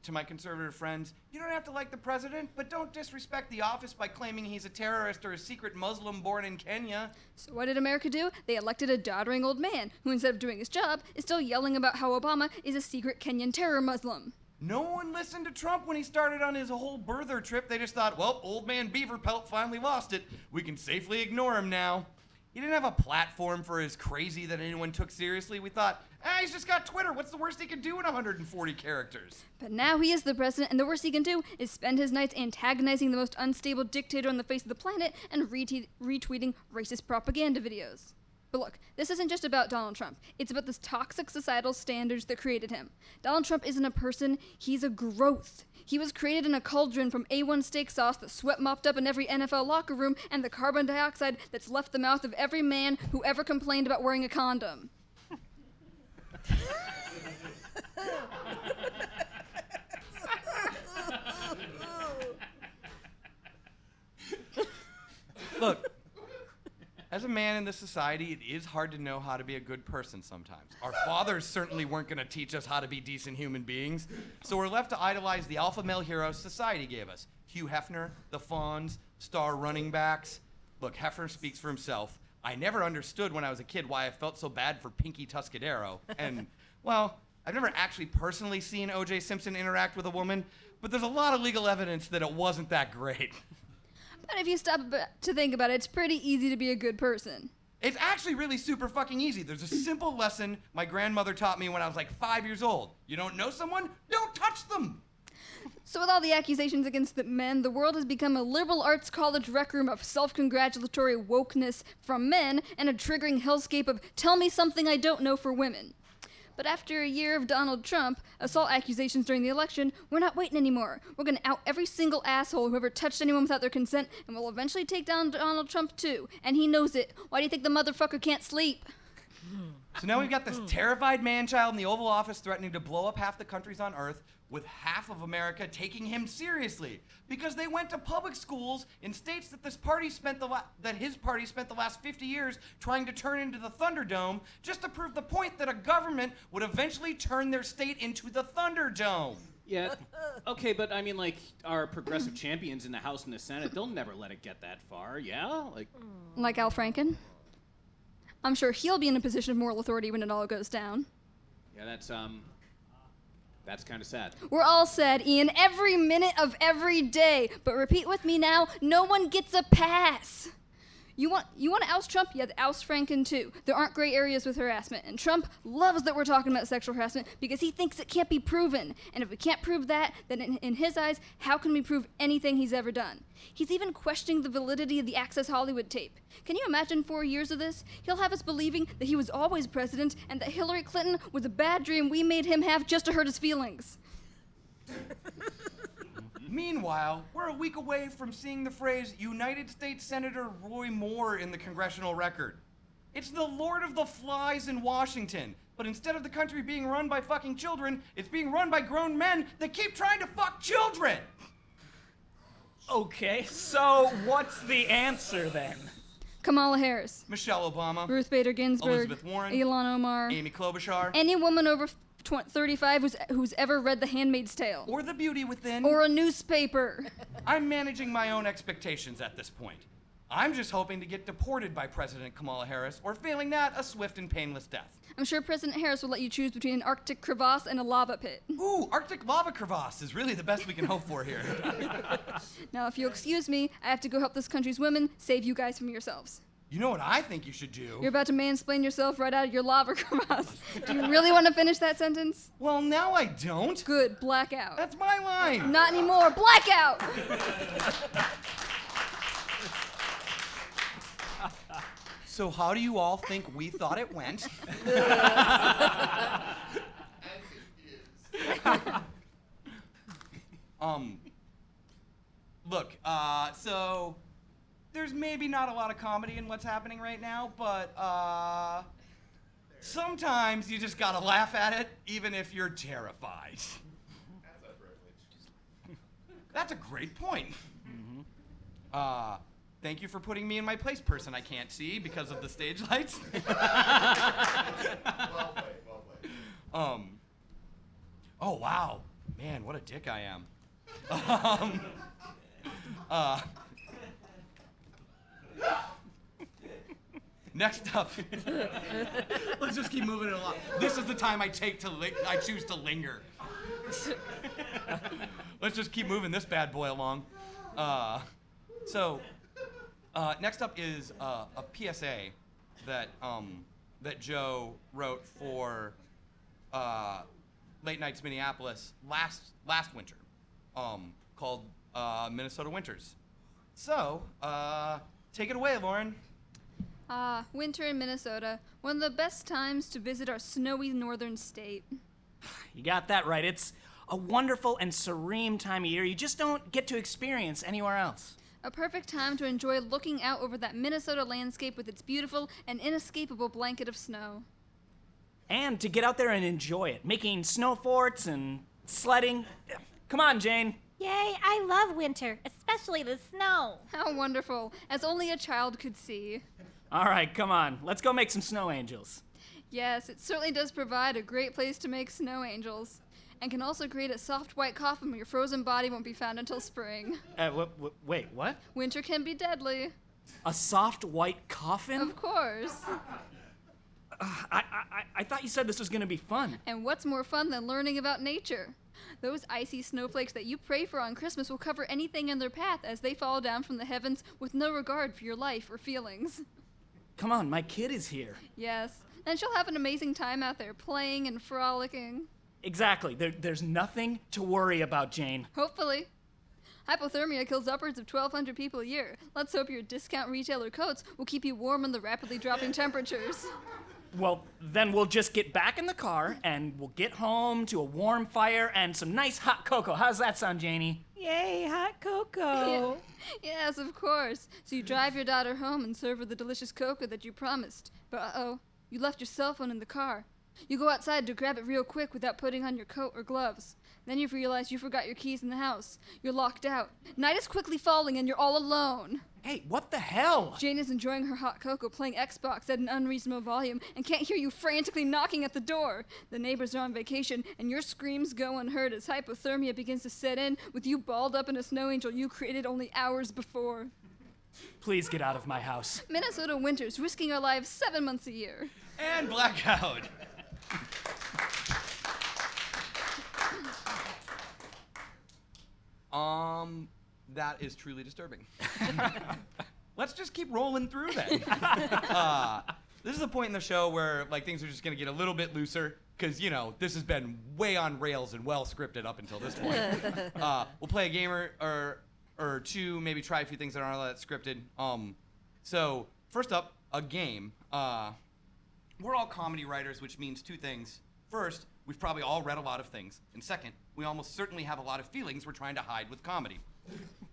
to my conservative friends, you don't have to like the president, but don't disrespect the office by claiming he's a terrorist or a secret Muslim born in Kenya. So what did America do? They elected a doddering old man, who instead of doing his job, is still yelling about how Obama is a secret Kenyan terror Muslim. No one listened to Trump when he started on his whole birther trip. They just thought, well, old man Beaver Pelt finally lost it. We can safely ignore him now. He didn't have a platform for his crazy that anyone took seriously. We thought, ah, he's just got Twitter. What's the worst he can do in one hundred forty characters? But now he is the president, and the worst he can do is spend his nights antagonizing the most unstable dictator on the face of the planet and rete- retweeting racist propaganda videos. But look, this isn't just about Donald Trump. It's about the toxic societal standards that created him. Donald Trump isn't a person, he's a growth. He was created in a cauldron from A one steak sauce that sweat mopped up in every N F L locker room and the carbon dioxide that's left the mouth of every man who ever complained about wearing a condom. Look. As a man in this society, it is hard to know how to be a good person sometimes. Our fathers certainly weren't going to teach us how to be decent human beings, so we're left to idolize the alpha male heroes society gave us. Hugh Hefner, the Fonz, star running backs. Look, Hefner speaks for himself. I never understood when I was a kid why I felt so bad for Pinky Tuscadero. And, well, I've never actually personally seen O J Simpson interact with a woman, but there's a lot of legal evidence that it wasn't that great. But if you stop to think about it, it's pretty easy to be a good person. It's actually really super fucking easy. There's a simple lesson my grandmother taught me when I was like five years old. You don't know someone? Don't touch them! So with all the accusations against the men, the world has become a liberal arts college rec room of self-congratulatory wokeness from men and a triggering hellscape of tell me something I don't know for women. But after a year of Donald Trump, assault accusations during the election, we're not waiting anymore. We're going to out every single asshole who ever touched anyone without their consent, and we'll eventually take down Donald Trump, too. And he knows it. Why do you think the motherfucker can't sleep? So now we've got this terrified man-child in the Oval Office threatening to blow up half the countries on Earth, with half of America taking him seriously because they went to public schools in states that this party spent the la- that his party spent the last fifty years trying to turn into the Thunderdome, just to prove the point that a government would eventually turn their state into the Thunderdome. Yeah, okay, but I mean, like, our progressive champions in the House and the Senate, they'll never let it get that far, yeah? Like, like Al Franken? I'm sure he'll be in a position of moral authority when it all goes down. Yeah, that's, um... That's kind of sad. We're all sad, Ian, every minute of every day. But repeat with me now, no one gets a pass. You want you want to oust Trump? You have to oust Franken, too. There aren't gray areas with harassment. And Trump loves that we're talking about sexual harassment because he thinks it can't be proven. And if we can't prove that, then in, in his eyes, how can we prove anything he's ever done? He's even questioning the validity of the Access Hollywood tape. Can you imagine four years of this? He'll have us believing that he was always president and that Hillary Clinton was a bad dream we made him have just to hurt his feelings. Meanwhile, we're a week away from seeing the phrase United States Senator Roy Moore in the congressional record. It's the Lord of the Flies in Washington, but instead of the country being run by fucking children, it's being run by grown men that keep trying to fuck children! Okay, so what's the answer then? Kamala Harris. Michelle Obama. Ruth Bader Ginsburg. Elizabeth Warren. Ilhan Omar. Amy Klobuchar. Any woman over thirty-five who's, who's ever read The Handmaid's Tale. Or The Beauty Within. Or a newspaper. I'm managing my own expectations at this point. I'm just hoping to get deported by President Kamala Harris, or failing that, a swift and painless death. I'm sure President Harris will let you choose between an Arctic crevasse and a lava pit. Ooh, Arctic lava crevasse is really the best we can hope for here. Now, if you'll excuse me, I have to go help this country's women save you guys from yourselves. You know what I think you should do? You're about to mansplain yourself right out of your lava crevasse. Do you really want to finish that sentence? Well, now I don't. Good, blackout. That's my line. Not anymore, blackout! So how do you all think we thought it went? um, look, uh, so there's maybe not a lot of comedy in what's happening right now, but uh, sometimes you just gotta laugh at it, even if you're terrified. That's a privilege. That's a great point. Mm-hmm. Uh, Thank you for putting me in my place, person I can't see because of the stage lights. Well played, well played. Um, oh, wow. Man, what a dick I am. Um, uh, next up. Let's just keep moving it along. This is the time I take to li- I choose to linger. Let's just keep moving this bad boy along. Uh, so... Uh, next up is uh, a P S A that um, that Joe wrote for uh, Late Nights Minneapolis last last winter, um, called uh, Minnesota Winters. So uh, take it away, Lauren. Ah, uh, winter in Minnesota, one of the best times to visit our snowy northern state. You got that right. It's a wonderful and serene time of year you just don't get to experience anywhere else. A perfect time to enjoy looking out over that Minnesota landscape with its beautiful and inescapable blanket of snow. And to get out there and enjoy it, making snow forts and sledding. Come on, Jane. Yay, I love winter, especially the snow. How wonderful, as only a child could see. All right, come on, let's go make some snow angels. Yes, it certainly does provide a great place to make snow angels. And can also create a soft white coffin where your frozen body won't be found until spring. Uh, w- w- wait, what? Winter can be deadly. A soft white coffin? Of course. Uh, I, I I thought you said this was gonna be fun. And what's more fun than learning about nature? Those icy snowflakes that you pray for on Christmas will cover anything in their path as they fall down from the heavens with no regard for your life or feelings. Come on, my kid is here. Yes, and she'll have an amazing time out there playing and frolicking. Exactly. There, there's nothing to worry about, Jane. Hopefully. Hypothermia kills upwards of twelve hundred people a year. Let's hope your discount retailer coats will keep you warm in the rapidly dropping temperatures. Well, then we'll just get back in the car, and we'll get home to a warm fire and some nice hot cocoa. How's that sound, Janie? Yay, hot cocoa. Yeah. Yes, of course. So you drive your daughter home and serve her the delicious cocoa that you promised. But uh-oh, you left your cell phone in the car. You go outside to grab it real quick without putting on your coat or gloves. Then you realize you forgot your keys in the house. You're locked out. Night is quickly falling and you're all alone. Hey, what the hell? Jane is enjoying her hot cocoa, playing Xbox at an unreasonable volume, and can't hear you frantically knocking at the door. The neighbors are on vacation, and your screams go unheard as hypothermia begins to set in with you balled up in a snow angel you created only hours before. Please get out of my house. Minnesota winters, risking our lives seven months a year. And blackout. Um, that is truly disturbing. Let's just keep rolling through then. uh, this is a point in the show where like things are just going to get a little bit looser because, you know, this has been way on rails and well scripted up until this point. uh, we'll play a game or, or or two, maybe try a few things that aren't all that scripted. Um, so first up, a game. Uh, we're all comedy writers, which means two things. First, we've probably all read a lot of things. And second, we almost certainly have a lot of feelings we're trying to hide with comedy.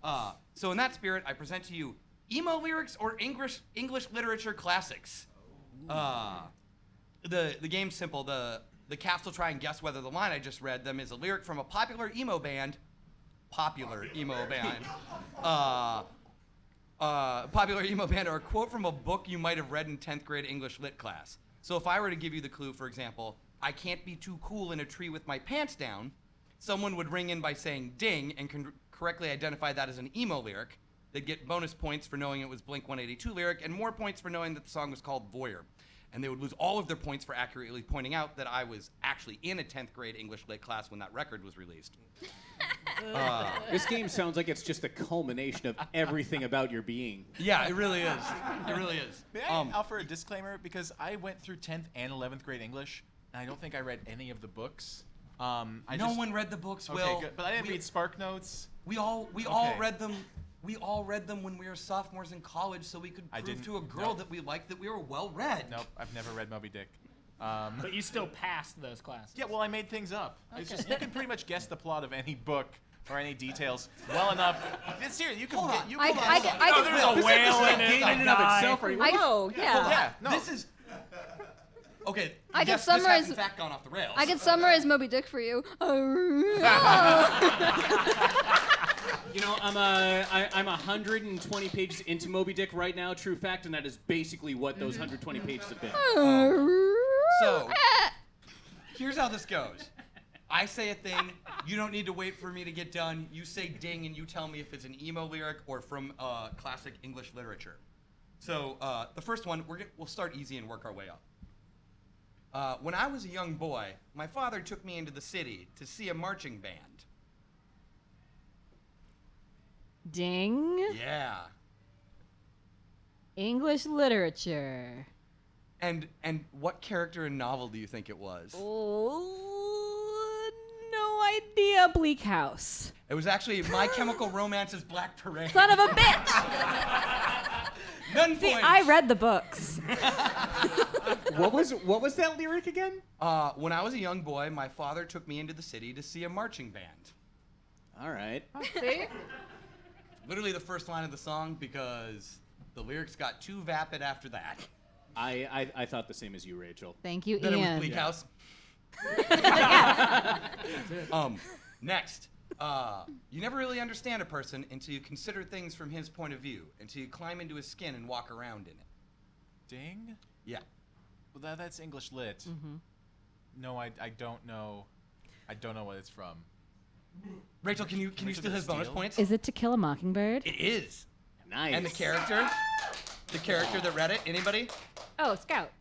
Uh, so in that spirit, I present to you emo lyrics or English English literature classics. Uh, the the game's simple. The, the cast will try and guess whether the line I just read them is a lyric from a popular emo band, popular emo band, uh, uh, popular emo band, or a quote from a book you might have read in tenth grade English lit class. So if I were to give you the clue, for example, I can't be too cool in a tree with my pants down, someone would ring in by saying ding and con- correctly identify that as an emo lyric. They'd get bonus points for knowing it was Blink one eighty-two lyric and more points for knowing that the song was called Voyeur. And they would lose all of their points for accurately pointing out that I was actually in a tenth grade English lit class when that record was released. uh, this game sounds like it's just the culmination of everything about your being. Yeah, it really is. It really is. May I um, offer a disclaimer? Because I went through tenth and eleventh grade English, and I don't think I read any of the books. Um, I no just, one read the books, Will. Okay, good. But I didn't we, read Spark Notes. We all we okay. all read them. We all read them when we were sophomores in college so we could prove to a girl nope. that we liked that we were well-read. Nope, I've never read Moby Dick. Um, but you still passed those classes. Yeah, well, I made things up. Okay. It's just, you can pretty much guess the plot of any book or any details well enough. It's serious. You can hold get... You I, can I, get I, I, no, there's I, a whale in it. In and of itself. Right? I know, yeah. Well, yeah no. This is... Okay, I yes, can summarize, this has in fact gone off the rails. I can summarize Moby Dick for you. You know, I'm a, I, I'm one hundred twenty pages into Moby Dick right now, true fact, and that is basically what those one hundred twenty pages have been. Um, so, here's how this goes. I say a thing, you don't need to wait for me to get done, you say ding, and you tell me if it's an emo lyric or from uh, classic English literature. So, uh, the first one, we're g- we'll start easy and work our way up. Uh, when I was a young boy, my father took me into the city to see a marching band. Ding. Yeah. English literature. And and what character and novel do you think it was? Oh, no idea. Bleak House. It was actually My Chemical Romance's Black Parade. Son of a bitch! None See, points. I read the books. What was what was that lyric again? Uh, when I was a young boy, my father took me into the city to see a marching band. All right. See. Literally the first line of the song because the lyrics got too vapid after that. I I, I thought the same as you, Rachel. Thank you, then Ian. Then it was Bleak yeah. House. yeah. Um, next, uh, you never really understand a person until you consider things from his point of view, until you climb into his skin and walk around in it. Ding? Yeah. Well, that, that's English lit. Mm-hmm. No, I I don't know. I don't know what it's from. Rachel, can you can, can you steal his steal? bonus points? Is it To Kill a Mockingbird? It is. Nice. And the character? The character that read it? Anybody? Oh, Scout.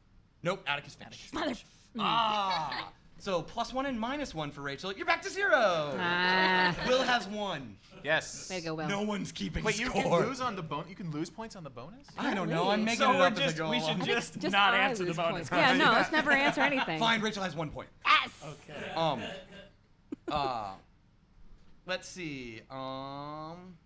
Nope, Atticus Finch. Mother. Ah. So plus one and minus one for Rachel. You're back to zero. Ah. Will has one. Yes. Way to go, Will. No one's keeping Wait, score. Wait, you can lose on the bonus. You can lose points on the bonus. I don't know. I'm making so it we're up just, as I go along. So we should just, just not answer the bonus. Points. Yeah, no, let's never answer anything. Fine. Rachel has one point. Yes. Okay. Um. Uh. Let's see. Um,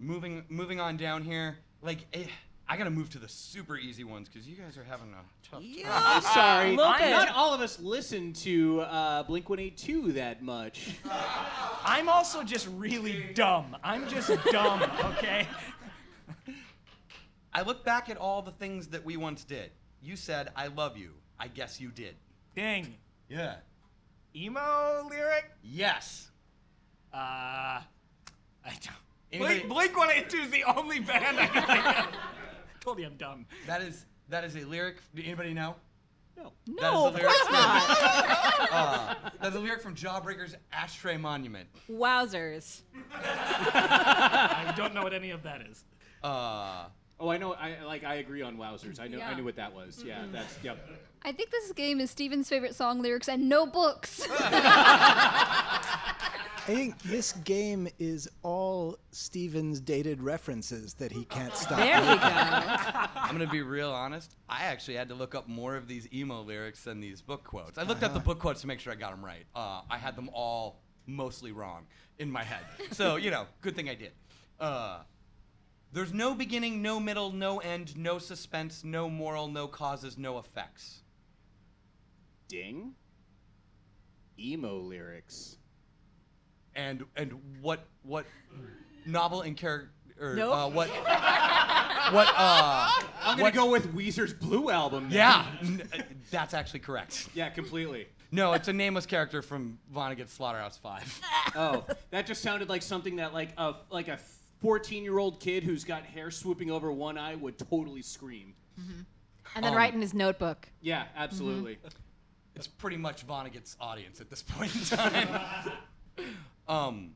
moving moving on down here. Like, eh, I gotta move to the super easy ones because you guys are having a tough yeah. time. I'm sorry. Not all of us listen to uh, Blink one eighty-two that much. I'm also just really dumb. I'm just dumb. Okay. I look back at all the things that we once did. You said, "I love you." I guess you did. Dang. Yeah. Emo lyric? Yes. Uh, I don't. Blink one eighty-two is the only band I can think of. Told you I'm dumb. That is that is a lyric. Do anybody know? No. No. That is a lyric. uh, that's a lyric from Jawbreaker's Ashtray Monument. Wowzers. I don't know what any of that is. Uh. Oh, I know. I like. I agree on Wowzers. I know. Yeah. I knew what that was. Mm-hmm. Yeah. That's. Yep. I think this game is Steven's favorite song lyrics and no books. I think this game is all Steven's dated references that he can't stop. There we go. I'm going to be real honest. I actually had to look up more of these emo lyrics than these book quotes. I looked uh-huh. up the book quotes to make sure I got them right. Uh, I had them all mostly wrong in my head. So, you know, good thing I did. Uh, there's no beginning, no middle, no end, no suspense, no moral, no causes, no effects. Ding. Emo lyrics. And and what what novel and character? Nope. Uh, what what? Uh, I'm gonna what, go with Weezer's Blue Album. Then. Yeah, n- that's actually correct. Yeah, completely. No, it's a nameless character from Vonnegut's Slaughterhouse Five. Oh, that just sounded like something that like a like a fourteen-year-old kid who's got hair swooping over one eye would totally scream. Mm-hmm. And then um, write in his notebook. Yeah, absolutely. Mm-hmm. It's pretty much Vonnegut's audience at this point in time. um,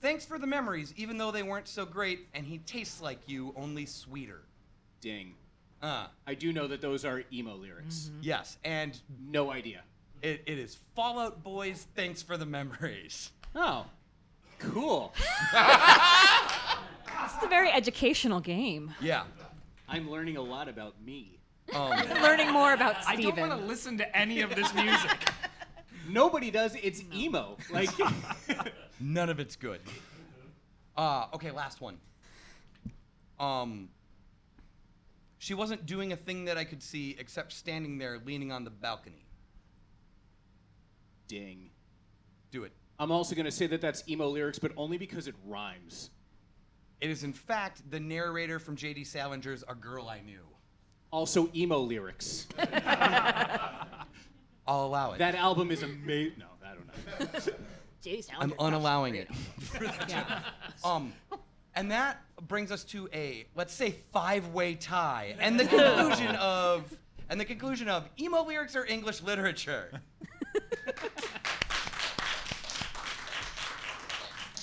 thanks for the memories, even though they weren't so great, and he tastes like you, only sweeter. Ding. Uh, I do know that those are emo lyrics. Mm-hmm. Yes, and... No idea. It, it is Fall Out Boy's Thanks for the Memories. Oh. Cool. It's a very educational game. Yeah. I'm learning a lot about me. Um, learning more about Stephen. I don't want to listen to any of this music. Nobody does. It's no. emo. Like none of it's good. Uh, okay, last one. Um, she wasn't doing a thing that I could see except standing there leaning on the balcony. Ding. Do it. I'm also going to say that that's emo lyrics, but only because it rhymes. It is, in fact, the narrator from J D. Salinger's A Girl I Knew. Also emo lyrics. I'll allow it. That album is amazing. No, I don't know. Jeez, I'm unallowing it. Yeah. Um, and that brings us to a, let's say, five-way tie, and the conclusion of, and the conclusion of emo lyrics or English literature.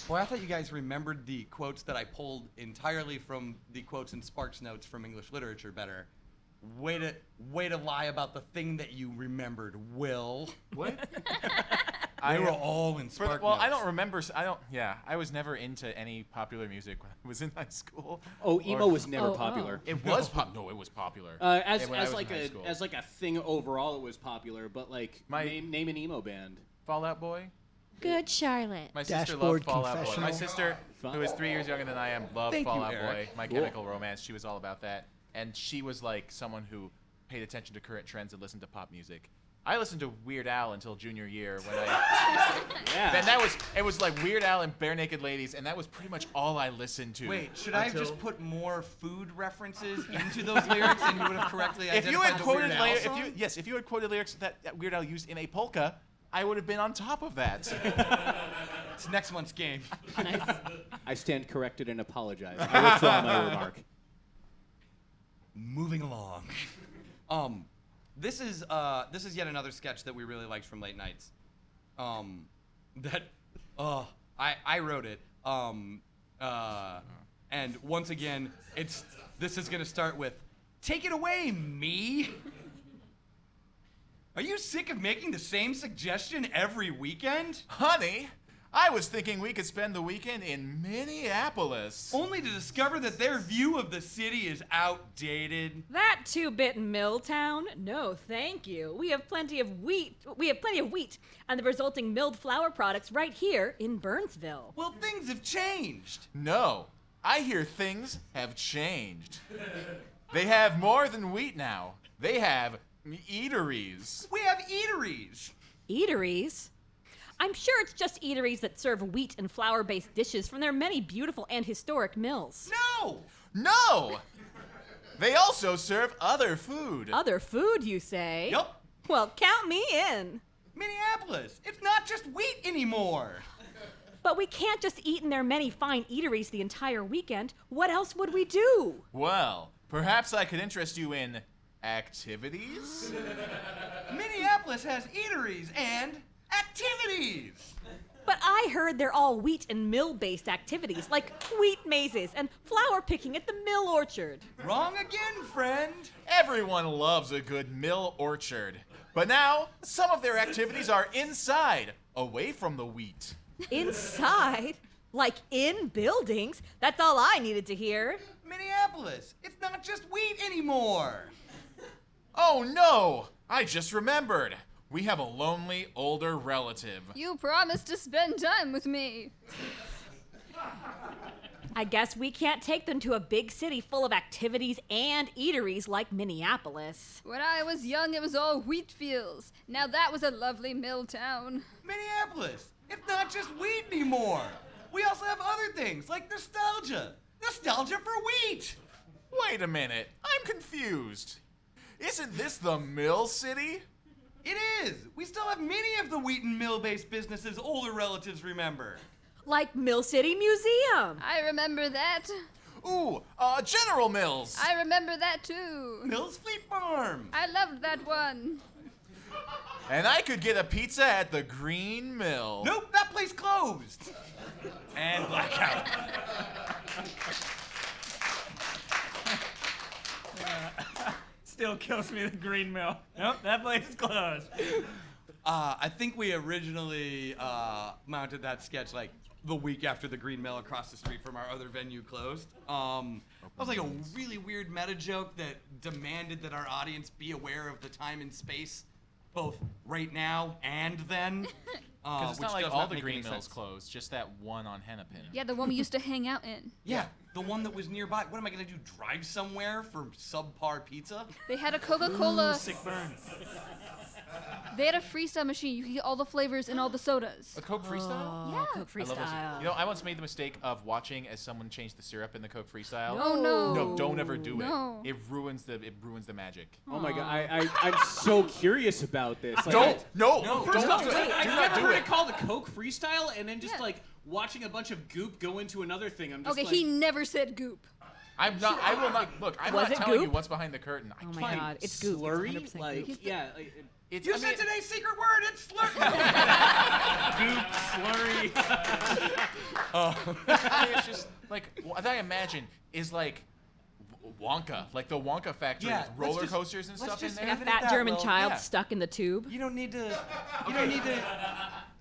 Boy, I thought you guys remembered the quotes that I pulled entirely from the quotes and Sparks notes from English literature better. Way to way to lie about the thing that you remembered, Will. What? They were all in Spark. The, well, notes. I don't remember. I don't. Yeah, I was never into any popular music when I was in high school. Oh, emo or, was never oh, popular. Oh. It was pop. No, it was popular. Uh, as it, as like a as like a thing overall, it was popular. But like, My, name name an emo band. Fall Out Boy. Good Charlotte. My sister Dashboard loved Fall Out Boy. My sister, who is three years younger than I am, loved Thank Fall you, Out Eric. Boy. My cool. Chemical Romance. She was all about that. And she was like someone who paid attention to current trends and listened to pop music. I listened to Weird Al until junior year when I. Yeah. And that was it was like Weird Al and Bare Naked Ladies, and that was pretty much all I listened to. Wait, should I have just put more food references into those lyrics, and you would have correctly identified if you had the quoted Weird Al li- song? If you, yes, if you had quoted lyrics that, that Weird Al used in a polka, I would have been on top of that. It's next month's game. Nice. I stand corrected and apologize. I withdraw my remark. Moving along. Um, this is uh, this is yet another sketch that we really liked from Late Nights. Um, that uh, I I wrote it. Um, uh, and once again, it's this is gonna start with, "Take it away, me." Are you sick of making the same suggestion every weekend? Honey, I was thinking we could spend the weekend in Minneapolis. Only to discover that their view of the city is outdated. That two-bit mill town? No, thank you. We have plenty of wheat. We have plenty of wheat and the resulting milled flour products right here in Burnsville. Well, things have changed. No, I hear things have changed. They have more than wheat now. They have eateries. We have eateries. Eateries? I'm sure it's just eateries that serve wheat and flour-based dishes from their many beautiful and historic mills. No! No! They also serve other food. Other food, you say? Yup. Well, count me in. Minneapolis, it's not just wheat anymore. But we can't just eat in their many fine eateries the entire weekend. What else would we do? Well, perhaps I could interest you in activities? Minneapolis has eateries and... activities! But I heard they're all wheat and mill-based activities, like wheat mazes and flower picking at the mill orchard. Wrong again, friend. Everyone loves a good mill orchard. But now, some of their activities are inside, away from the wheat. Inside? Like in buildings? That's all I needed to hear. Minneapolis, it's not just wheat anymore. Oh no, I just remembered. We have a lonely, older relative. You promised to spend time with me. I guess we can't take them to a big city full of activities and eateries like Minneapolis. When I was young, it was all wheat fields. Now that was a lovely mill town. Minneapolis, it's not just wheat anymore. We also have other things like nostalgia. Nostalgia for wheat. Wait a minute, I'm confused. Isn't this the mill city? It is! We still have many of the wheat and mill-based businesses older relatives remember. Like Mill City Museum. I remember that. Ooh, uh, General Mills. I remember that too. Mills Fleet Farm. I loved that one. And I could get a pizza at the Green Mill. Nope, that place closed. And blackout. uh, still kills me, the Green Mill. Nope, that place is closed. Uh, I think we originally uh, mounted that sketch like the week after the Green Mill across the street from our other venue closed. Um, that was like a really weird meta joke that demanded that our audience be aware of the time and space, both right now and then. Because uh, it's not like all the Green Mills closed, just that one on Hennepin. Yeah, the one we used to hang out in. Yeah, the one that was nearby. What am I going to do, drive somewhere for subpar pizza? They had a Coca-Cola. Ooh, sick burn. They had a freestyle machine. You could get all the flavors and all the sodas. A Coke Freestyle? Oh, yeah. Coke Freestyle. You know, I once made the mistake of watching as someone changed the syrup in the Coke Freestyle. Oh, no. No, no don't ever do no. it. It ruins the it ruins the magic. Aww. Oh, my God. I, I, I'm so curious about this. Like, don't. No. no first don't. Off, do wait, I've never do heard it. it called a Coke Freestyle and then just, yeah. like, watching a bunch of goop go into another thing. I'm just okay, like, he never said goop. I'm not. I will not. Look, I'm Was not telling goop? you what's behind the curtain. I oh my can't. God, it's goop. Slurry, it's like goop. yeah. Like, it, it's, you I said mean, today's secret word. It's slurry. Goop, slurry. Oh, I mean, it's just like what I imagine is like Wonka, like the Wonka factory yeah, with roller just, coasters and stuff in there. And a fat German that, child yeah. stuck in the tube. You don't need to. You okay. don't need to.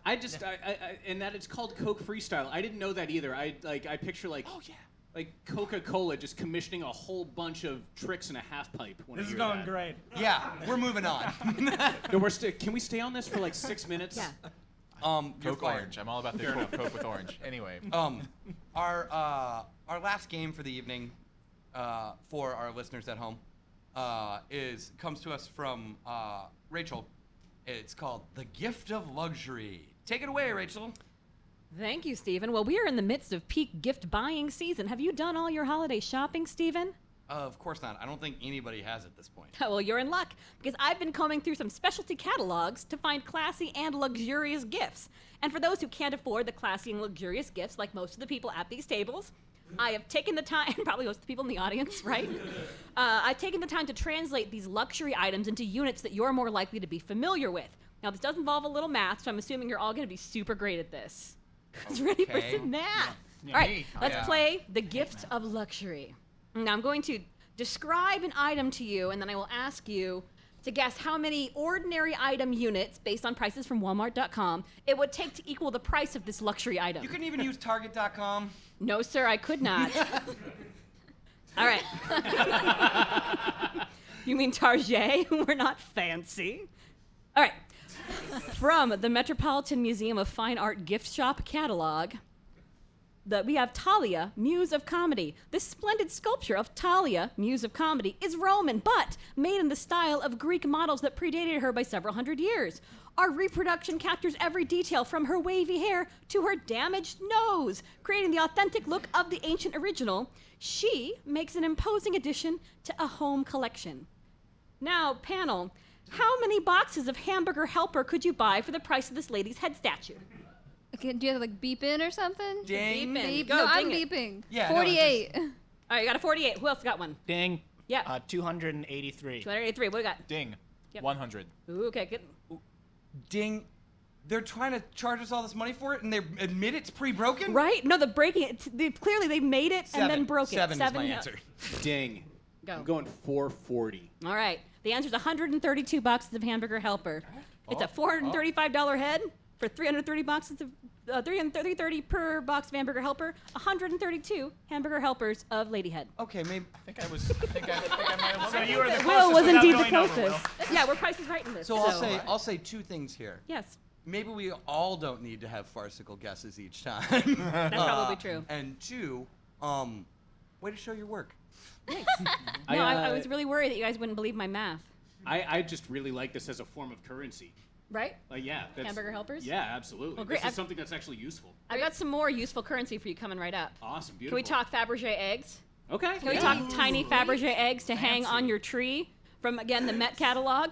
I just. I, I, I, and that it's called Coke Freestyle. I didn't know that either. I like. I picture like. Oh yeah. Like Coca-Cola just commissioning a whole bunch of tricks in a half pipe. This is going that. great. Yeah, we're moving on. no, we're st- Can we stay on this for like six minutes? Yeah. Um, Coke Orange. I'm all about the Coke, Coke with Orange. Anyway. Um, our uh, our last game for the evening, uh, for our listeners at home, uh, is comes to us from uh, Rachel. It's called The Gift of Luxury. Take it away, Rachel. Thank you, Stephen. Well, we are in the midst of peak gift buying season. Have you done all your holiday shopping, Stephen? Uh, of course not. I don't think anybody has at this point. Oh, well, you're in luck, because I've been combing through some specialty catalogs to find classy and luxurious gifts. And for those who can't afford the classy and luxurious gifts, like most of the people at these tables, I have taken the time, probably most of the people in the audience, right? uh, I've taken the time to translate these luxury items into units that you're more likely to be familiar with. Now, this does involve a little math, so I'm assuming you're all going to be super great at this. It's ready okay. for some math. Yeah. All right, let's yeah. play The Gift of Luxury. Now I'm going to describe an item to you, and then I will ask you to guess how many ordinary item units, based on prices from Walmart dot com, it would take to equal the price of this luxury item. You couldn't even use Target dot com. No, sir, I could not. All right. You mean Target? We're not fancy. All right. From the Metropolitan Museum of Fine Art gift shop catalog, the, we have Talia, Muse of Comedy. This splendid sculpture of Talia, Muse of Comedy, is Roman, but made in the style of Greek models that predated her by several hundred years. Our reproduction captures every detail from her wavy hair to her damaged nose, creating the authentic look of the ancient original. She makes an imposing addition to a home collection. Now, panel, how many boxes of Hamburger Helper could you buy for the price of this lady's head statue? Okay, do you have to, like, beep in or something? Ding. Beep in. Beep. Go, no, I'm it. beeping. Yeah, forty-eight. No, just... All right, you got a forty-eight. Who else got one? Ding. Yeah. Uh, two hundred eighty-three. two hundred eighty-three. What do you got? Ding. Yep. one hundred. Ooh, okay, good. Ooh. Ding. They're trying to charge us all this money for it, and they admit it's pre-broken? Right? No, the breaking it. They, clearly, they made it Seven. and then broke Seven it. Seven is Seven my answer. No. Ding. Go. I'm going four forty. All right. The answer is one hundred thirty-two boxes of Hamburger Helper. Oh, it's a four hundred thirty-five dollars oh. head for three hundred thirty boxes of uh, three hundred thirty per box of Hamburger Helper. one hundred thirty-two Hamburger Helpers of Ladyhead. Okay, maybe I think I was. I think I, I think I might have. So you are the closest. Will was indeed the closest. Yeah, we're prices right in this. So, so I'll say I'll say two things here. Yes. Maybe we all don't need to have farcical guesses each time. That's uh, probably true. And two, um, way to show your work. Nice. no, I, uh, I, I was really worried that you guys wouldn't believe my math. I, I just really like this as a form of currency. Right? Like, yeah. That's, Hamburger Helpers? Yeah, absolutely. Well, great. This is I've, something that's actually useful. I've got some more useful currency for you coming right up. Awesome, beautiful. Can we talk Fabergé eggs? Okay. Can yeah. we talk Ooh, tiny Fabergé eggs to fancy. hang on your tree from, again, the Met catalog?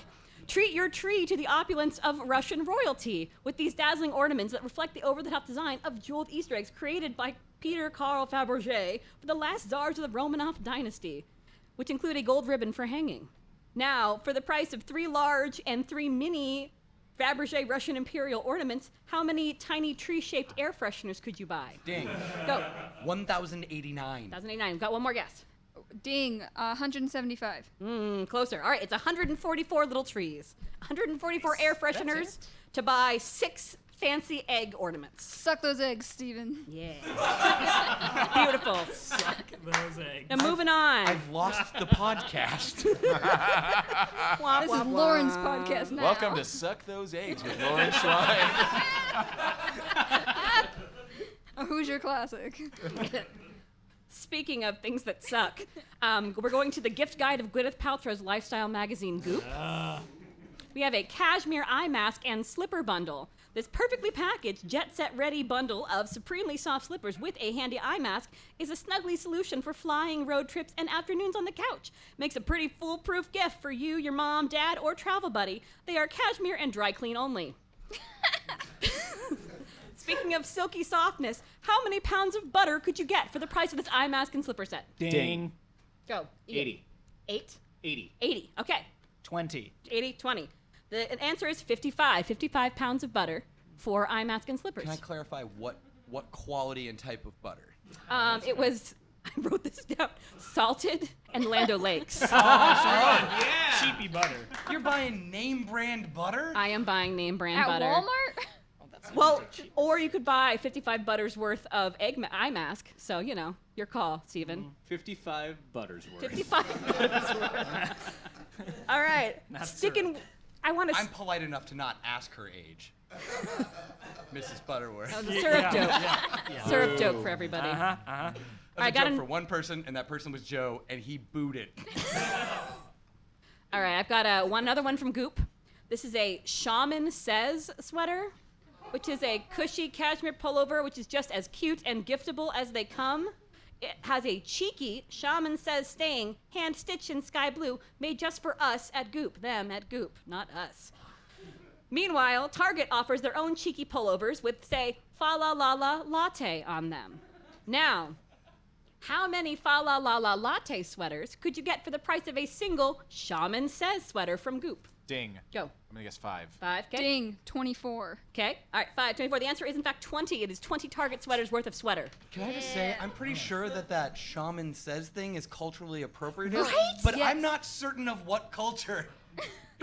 Treat your tree to the opulence of Russian royalty with these dazzling ornaments that reflect the over-the-top design of jeweled Easter eggs created by Peter Carl Fabergé for the last czars of the Romanov dynasty, which include a gold ribbon for hanging. Now, for the price of three large and three mini Fabergé Russian imperial ornaments, how many tiny tree-shaped air fresheners could you buy? Ding. Go. one thousand eighty-nine. one thousand eighty-nine. Got one more guess. Ding. Uh, one hundred seventy-five. Mmm, closer. All right, it's one hundred forty-four little trees. one hundred forty-four nice. Air fresheners to buy six fancy egg ornaments. Suck those eggs, Stephen. Yeah. Beautiful. Suck those eggs. Now moving on. I've lost the podcast. wah, this wah, is wah. Lauren's podcast now. Welcome to Suck Those Eggs with Lauren Schwein. A Hoosier classic. Speaking of things that suck, um, we're going to the gift guide of Gwyneth Paltrow's lifestyle magazine, Goop. Uh. We have a cashmere eye mask and slipper bundle. This perfectly packaged, jet-set-ready bundle of supremely soft slippers with a handy eye mask is a snuggly solution for flying, road trips, and afternoons on the couch. Makes a pretty foolproof gift for you, your mom, dad, or travel buddy. They are cashmere and dry clean only. Speaking of silky softness, how many pounds of butter could you get for the price of this eye mask and slipper set? Ding. Ding. Go. eighty. eight? eighty. eighty. Okay. twenty. eighty, twenty. The answer is fifty-five. fifty-five pounds of butter for eye mask and slippers. Can I clarify what, what quality and type of butter? Um, it was, I wrote this down, salted and Lando Lakes. Oh, yeah. Cheapy butter. You're buying name brand butter? I am buying name brand At butter. At Walmart? Well, or you could buy fifty-five butters worth of egg ma- eye mask. So, you know, your call, Stephen. fifty-five butters worth. fifty-five butters worth. All right. Not Sticking. I want to. I'm st- polite enough to not ask her age. Missus Butterworth. That was a syrup yeah. joke. Yeah. Yeah. Syrup oh. joke for everybody. Uh-huh. Uh-huh. That was I a got joke an- for one person, and that person was Joe, and he booed it. All right. I've got a, one, another one from Goop. This is a Shaman Says sweater, which is a cushy cashmere pullover, which is just as cute and giftable as they come. It has a cheeky Shaman Says staying, hand-stitched in sky blue, made just for us at Goop. Them at Goop, not us. Meanwhile, Target offers their own cheeky pullovers with, say, fa-la-la-la latte on them. Now, how many fa-la-la-la latte sweaters could you get for the price of a single Shaman Says sweater from Goop? Ding. Go. I'm going to guess five. Five, okay. Ding, twenty-four. Okay. All right, five, twenty-four. The answer is, in fact, twenty. It is twenty Target sweaters worth of sweater. Can yeah. I just say, I'm pretty sure that that Shaman Says thing is culturally appropriate. Right? But yes. I'm not certain of what culture.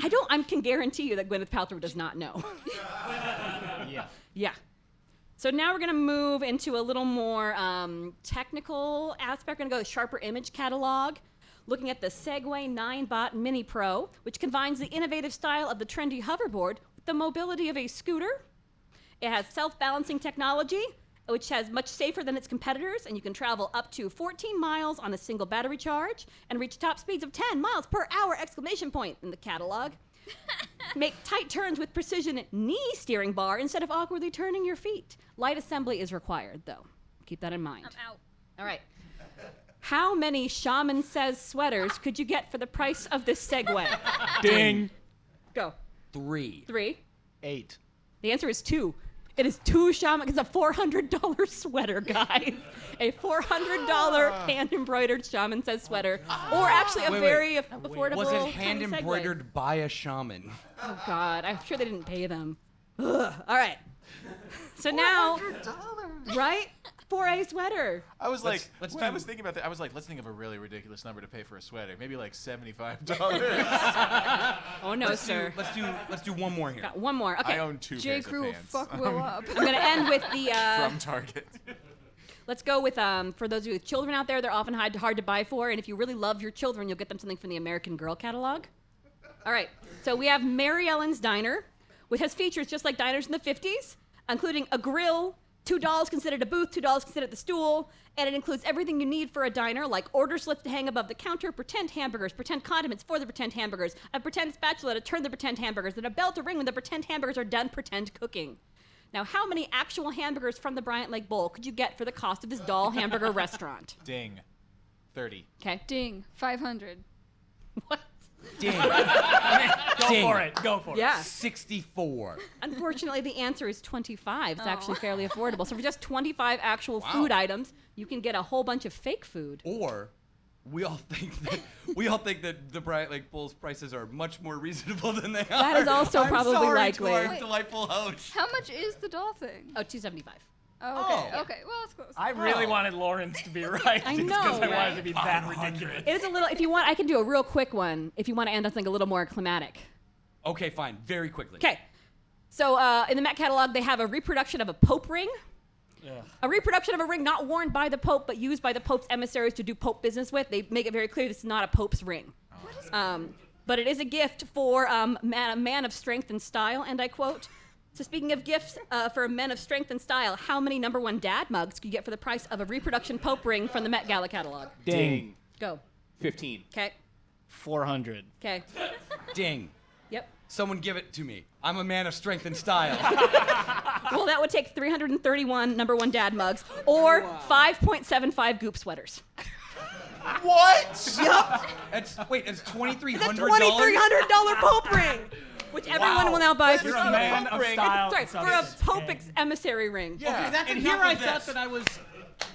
I don't, I can guarantee you that Gwyneth Paltrow does not know. yeah. Yeah. So now we're going to move into a little more um, technical aspect. We're going to go to the Sharper Image Catalog. Looking at the Segway nine bot Mini Pro, which combines the innovative style of the trendy hoverboard with the mobility of a scooter. It has self-balancing technology, which has much safer than its competitors, and you can travel up to fourteen miles on a single battery charge and reach top speeds of ten miles per hour, exclamation point, in the catalog. Make tight turns with precision knee steering bar instead of awkwardly turning your feet. Light assembly is required, though. Keep that in mind. I'm out. All right. How many Shaman Says sweaters could you get for the price of this Segway? Ding. Go. Three. Three. Eight. The answer is two. It is two Shaman. It's a four hundred dollars sweater, guys. A four hundred dollars hand-embroidered Shaman Says sweater. Oh, or actually a wait, very wait. affordable Was it hand-embroidered Segway. By a shaman? Oh, God. I'm sure they didn't pay them. Ugh. All right. So now, right? For a sweater. I was let's, like, let's when I was thinking about that, I was like, let's think of a really ridiculous number to pay for a sweater. Maybe like seventy-five dollars. Oh no, let's sir. Do, let's do let's do one more here. Got one more. Okay. I own two J. pairs Crew of pants. J. Crew, fuck Will up. I'm gonna end with the uh, from Target. Let's go with um for those of you with children out there, they're often hard, hard to buy for, and if you really love your children, you'll get them something from the American Girl catalog. All right. So we have Mary Ellen's Diner, which has features just like diners in the fifties, including a grill. Two dolls considered a booth, two dolls considered the stool, and it includes everything you need for a diner, like order slips to hang above the counter, pretend hamburgers, pretend condiments for the pretend hamburgers, a pretend spatula to turn the pretend hamburgers, and a bell to ring when the pretend hamburgers are done pretend cooking. Now, how many actual hamburgers from the Bryant Lake Bowl could you get for the cost of this doll hamburger restaurant? Ding. thirty. Okay. Ding. five hundred. What? Ding. Go Ding. For it. Go for yeah. it. sixty-four. Unfortunately, the answer is twenty-five. It's oh. actually fairly affordable. So for just twenty-five actual wow. food items, you can get a whole bunch of fake food. Or we all think that we all think that the bright like bulls prices are much more reasonable than they that are. That is also I'm probably sorry likely. To our Wait, delightful host. How much is the doll thing? Oh, two seventy-five. Oh, okay. Oh. Okay. Well, that's close. I oh. really wanted Lauren's to be right. I know. Because right? I wanted to be that ridiculous. It is a little. If you want, I can do a real quick one. If you want to end on something a little more climatic. Okay, fine. Very quickly. Okay. So uh, in the Met catalog, they have a reproduction of a Pope ring. Yeah. A reproduction of a ring not worn by the Pope, but used by the Pope's emissaries to do Pope business with. They make it very clear this is not a Pope's ring. Oh. What is um, but it is a gift for um, man, a man of strength and style, and I quote. So speaking of gifts uh, for men of strength and style, how many number one dad mugs could you get for the price of a reproduction Pope ring from the Met Gala catalog? Ding. Go. fifteen. Okay. four hundred. Okay. Ding. Yep. Someone give it to me. I'm a man of strength and style. Well, that would take three hundred thirty-one number one dad mugs or wow. five point seven five Goop sweaters. What? Yup. That's, wait, that's two thousand three hundred dollars? That's a two thousand three hundred dollars Pope ring. Which everyone wow. will now buy for a man of style. Sorry, for a Pope ex- emissary ring. Yeah. Okay, that's and here I this. thought that I was,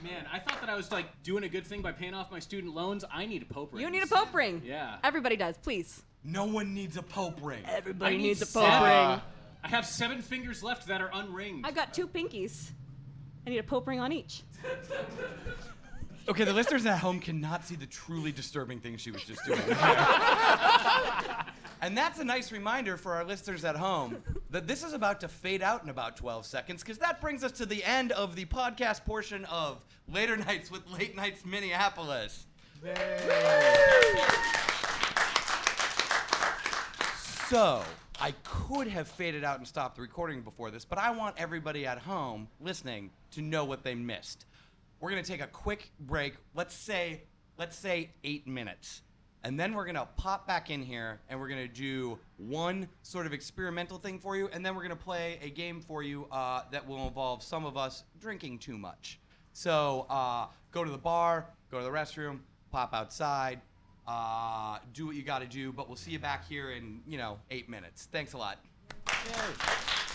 man, I thought that I was like doing a good thing by paying off my student loans. I need a Pope ring. You need a Pope ring. Yeah. Everybody does, please. No one needs a Pope ring. Everybody I needs need a Pope seven. ring. I have seven fingers left that are unringed. I've got two pinkies. I need a Pope ring on each. Okay, the listeners at home cannot see the truly disturbing thing she was just doing. And that's a nice reminder for our listeners at home that this is about to fade out in about twelve seconds, because that brings us to the end of the podcast portion of Later Nights with Late Nights Minneapolis. Yay. So, I could have faded out and stopped the recording before this, but I want everybody at home listening to know what they missed. We're going to take a quick break. Let's say, let's say eight minutes. And then we're going to pop back in here, and we're going to do one sort of experimental thing for you, and then we're going to play a game for you uh, that will involve some of us drinking too much. So uh, go to the bar, go to the restroom, pop outside, uh, do what you got to do, but we'll see you back here in, you know, eight minutes. Thanks a lot. Yay.